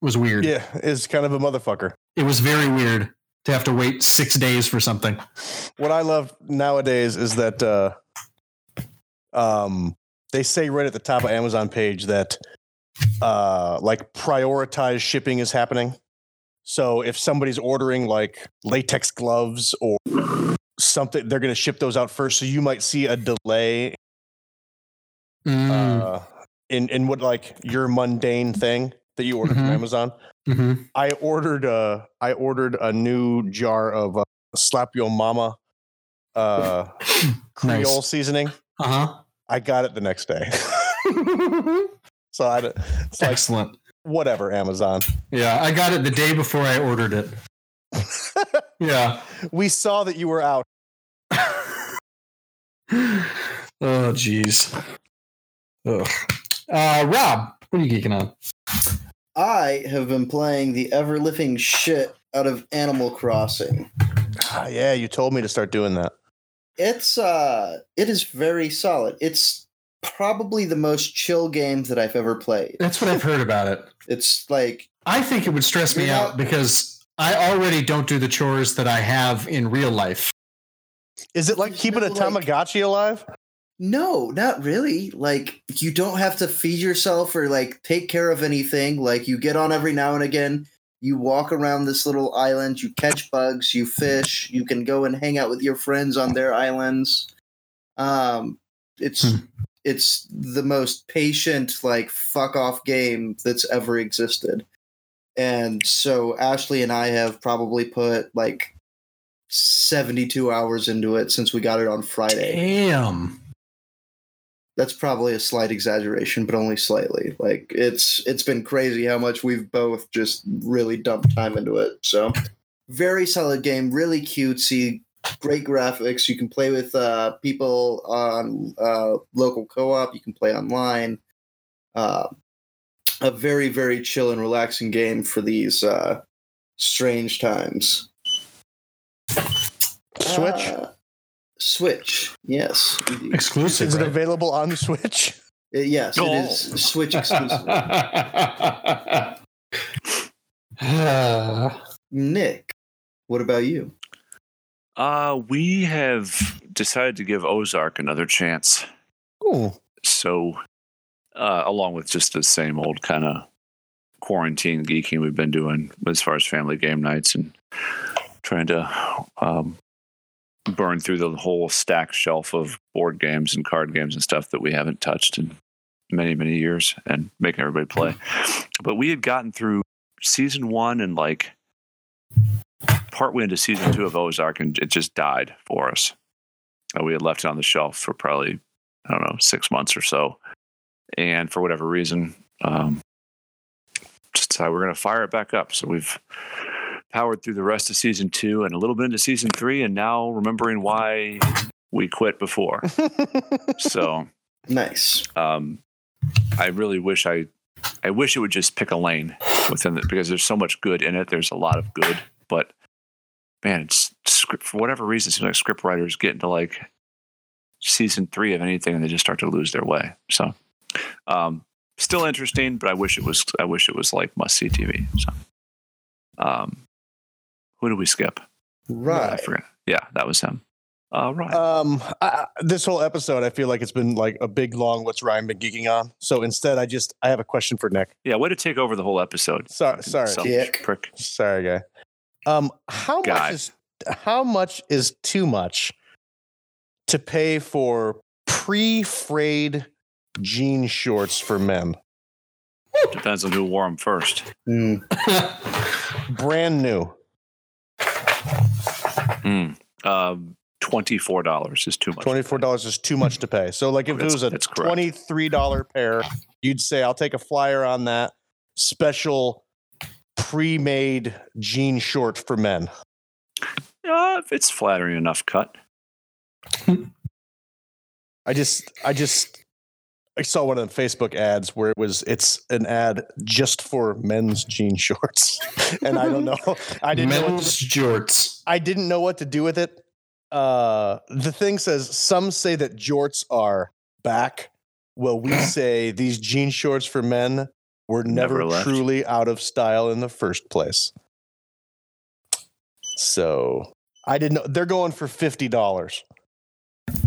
was weird. Yeah, it's kind of a motherfucker. It was very weird to have to wait 6 days for something. What I love nowadays is that they say right at the top of Amazon page that like prioritized shipping is happening. So if somebody's ordering like latex gloves or something, they're going to ship those out first, so you might see a delay in what like your mundane thing that you order from Amazon. Mm-hmm. I ordered a new jar of Slap Yo Mama Creole seasoning. Uh-huh. I got it the next day. So it's like, excellent. Whatever, Amazon. Yeah, I got it the day before I ordered it. Yeah. We saw that you were out. Oh, geez. Ugh. Rob, what are you geeking on? I have been playing the ever-living shit out of Animal Crossing. Yeah, you told me to start doing that. It is very solid. It's probably the most chill game that I've ever played. That's what I've heard about it. It's like... I think it would stress me out because I already don't do the chores that I have in real life. Is it like keeping a Tamagotchi alive? No, not really. Like, you don't have to feed yourself or, like, take care of anything. Like, you get on every now and again. You walk around this little island. You catch bugs. You fish. You can go and hang out with your friends on their islands. It's the most patient, like, fuck-off game that's ever existed. And so Ashley and I have probably put, like, 72 hours into it since we got it on Friday. Damn. That's probably a slight exaggeration, but only slightly. Like it's been crazy how much we've both just really dumped time into it. So very solid game, really cutesy, great graphics. You can play with people on local co-op. You can play online. A very, very chill and relaxing game for these strange times. Switch? Switch, yes. Indeed. Exclusive. Is it available on Switch? Yes, It is Switch exclusive. Nick, what about you? We have decided to give Ozark another chance. Cool. So, along with just the same old kind of quarantine geeking we've been doing as far as family game nights and trying to... burn through the whole stack shelf of board games and card games and stuff that we haven't touched in many, many years and make everybody play. But we had gotten through season 1 and like partway into season 2 of Ozark and it just died for us. We had left it on the shelf for probably, 6 months or so. And for whatever reason, just decided we're going to fire it back up. So we've powered through the rest of season 2 and a little bit into season 3, and now remembering why we quit before. So nice. I really wish I wish it would just pick a lane within it because there's so much good in it. There's a lot of good, but man, it's script for whatever reason. It seems like script writers get into like season 3 of anything and they just start to lose their way. So still interesting, but I wish it was like must see TV. So who did we skip? Right. I forgot. Yeah, that was him. Right. This whole episode, I feel like it's been like a big long "What's Ryan been geeking on?" So instead, I have a question for Nick. Yeah, way to take over the whole episode. Sorry, Dick. Prick. Sorry, guy. How much is too much to pay for pre-frayed jean shorts for men? Depends on who wore them first. Mm. Brand new. $24 is too much. $24 is too much to pay. So, like, if it was a $23 pair, you'd say, I'll take a flyer on that special pre-made jean short for men. If it's flattering enough cut. I saw one of the Facebook ads where it's an ad just for men's jean shorts. And I don't know. I didn't know what to do with it. The thing says, some say that jorts are back. Well, we say these jean shorts for men were never truly out of style in the first place. So I didn't know. They're going for $50.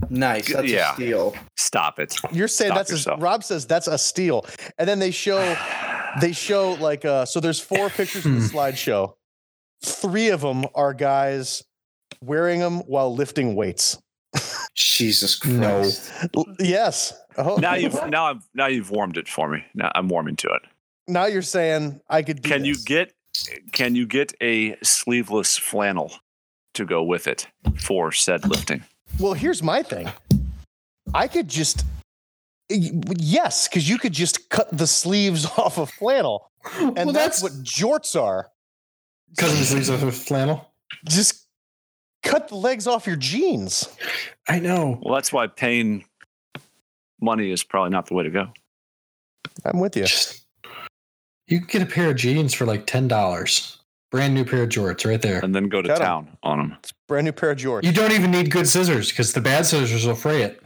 Nice. That's a steal. Stop it. You're saying Rob says that's a steal. And then they show like, so there's 4 pictures in the slideshow. 3 of them are guys wearing them while lifting weights. Jesus Christ. No. Yes. Oh. Now you've warmed it for me. Now I'm warming to it. now you're saying I could do this. Can you get a sleeveless flannel to go with it for said lifting? Well, here's my thing. I could just, yes, because you could just cut the sleeves off of flannel. And well, that's what jorts are. Cutting the sleeves off of flannel? Just cut the legs off your jeans. I know. Well, that's why paying money is probably not the way to go. I'm with you. Just, you can get a pair of jeans for like $10. Brand new pair of jorts right there. And then go to cut town them. On them. It's a brand new pair of jorts. You don't even need good scissors because the bad scissors will fray it.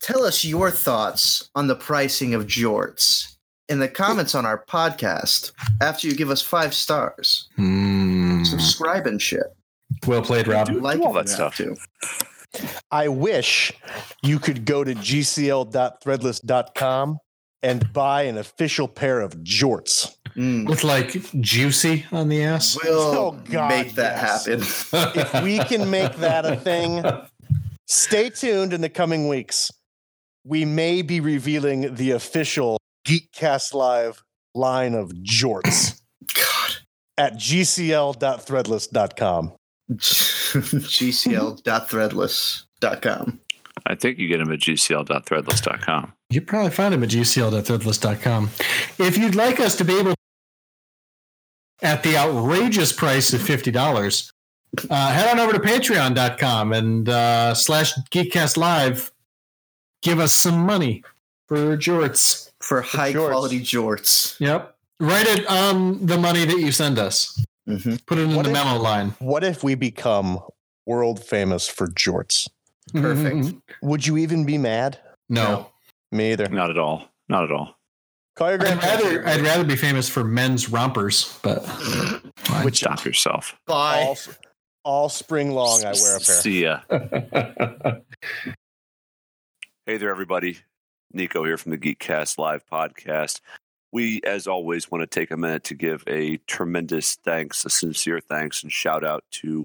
Tell us your thoughts on the pricing of jorts in the comments on our podcast after you give us 5 stars. Subscribe and shit. Well played, Rob. Like all that stuff too. I wish you could go to gcl.threadless.com and buy an official pair of jorts. With like juicy on the ass. We'll make that happen. If we can make that a thing, stay tuned in the coming weeks. We may be revealing the official Geekcast Live line of jorts. God. At gcl.threadless.com. gcl.threadless.com. I think you get them at gcl.threadless.com. You probably find them at gcl.threadless.com. If you'd like us to be able to, at the outrageous price of $50, head on over to patreon.com and /Geekcast Live. Give us some money for jorts. For high-quality jorts. Yep. Write it on the money that you send us. Mm-hmm. Put it in the memo line. What if we become world famous for jorts? Perfect. Mm-hmm. Would you even be mad? No. Me either. Not at all. Call your grandma. I'd rather be famous for men's rompers, but which stop yourself. Bye. All spring long I wear a pair. See ya. Hey there, everybody. Nico here from the Geekcast Live podcast. We, as always, want to take a minute to give a tremendous thanks, a sincere thanks and shout out to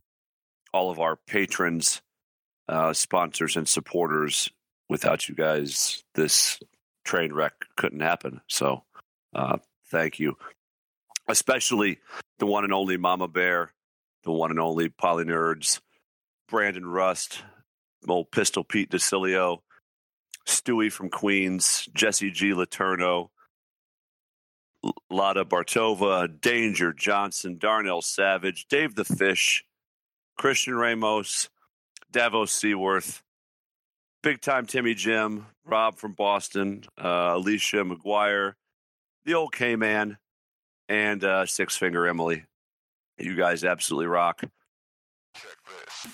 all of our patrons, sponsors and supporters. Without you guys, this train wreck couldn't happen. So thank you. Especially the one and only Mama Bear, the one and only Poly Nerds, Brandon Rust, old Pistol Pete DeCilio, Stewie from Queens, Jesse G. Letourneau, Lada Bartova, Danger Johnson, Darnell Savage, Dave the Fish, Christian Ramos, Davos Seaworth, Big Time Timmy Jim, Rob from Boston, Alicia McGuire, the old K-Man, and Six Finger Emily. You guys absolutely rock. Check this.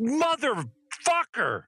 motherfucker.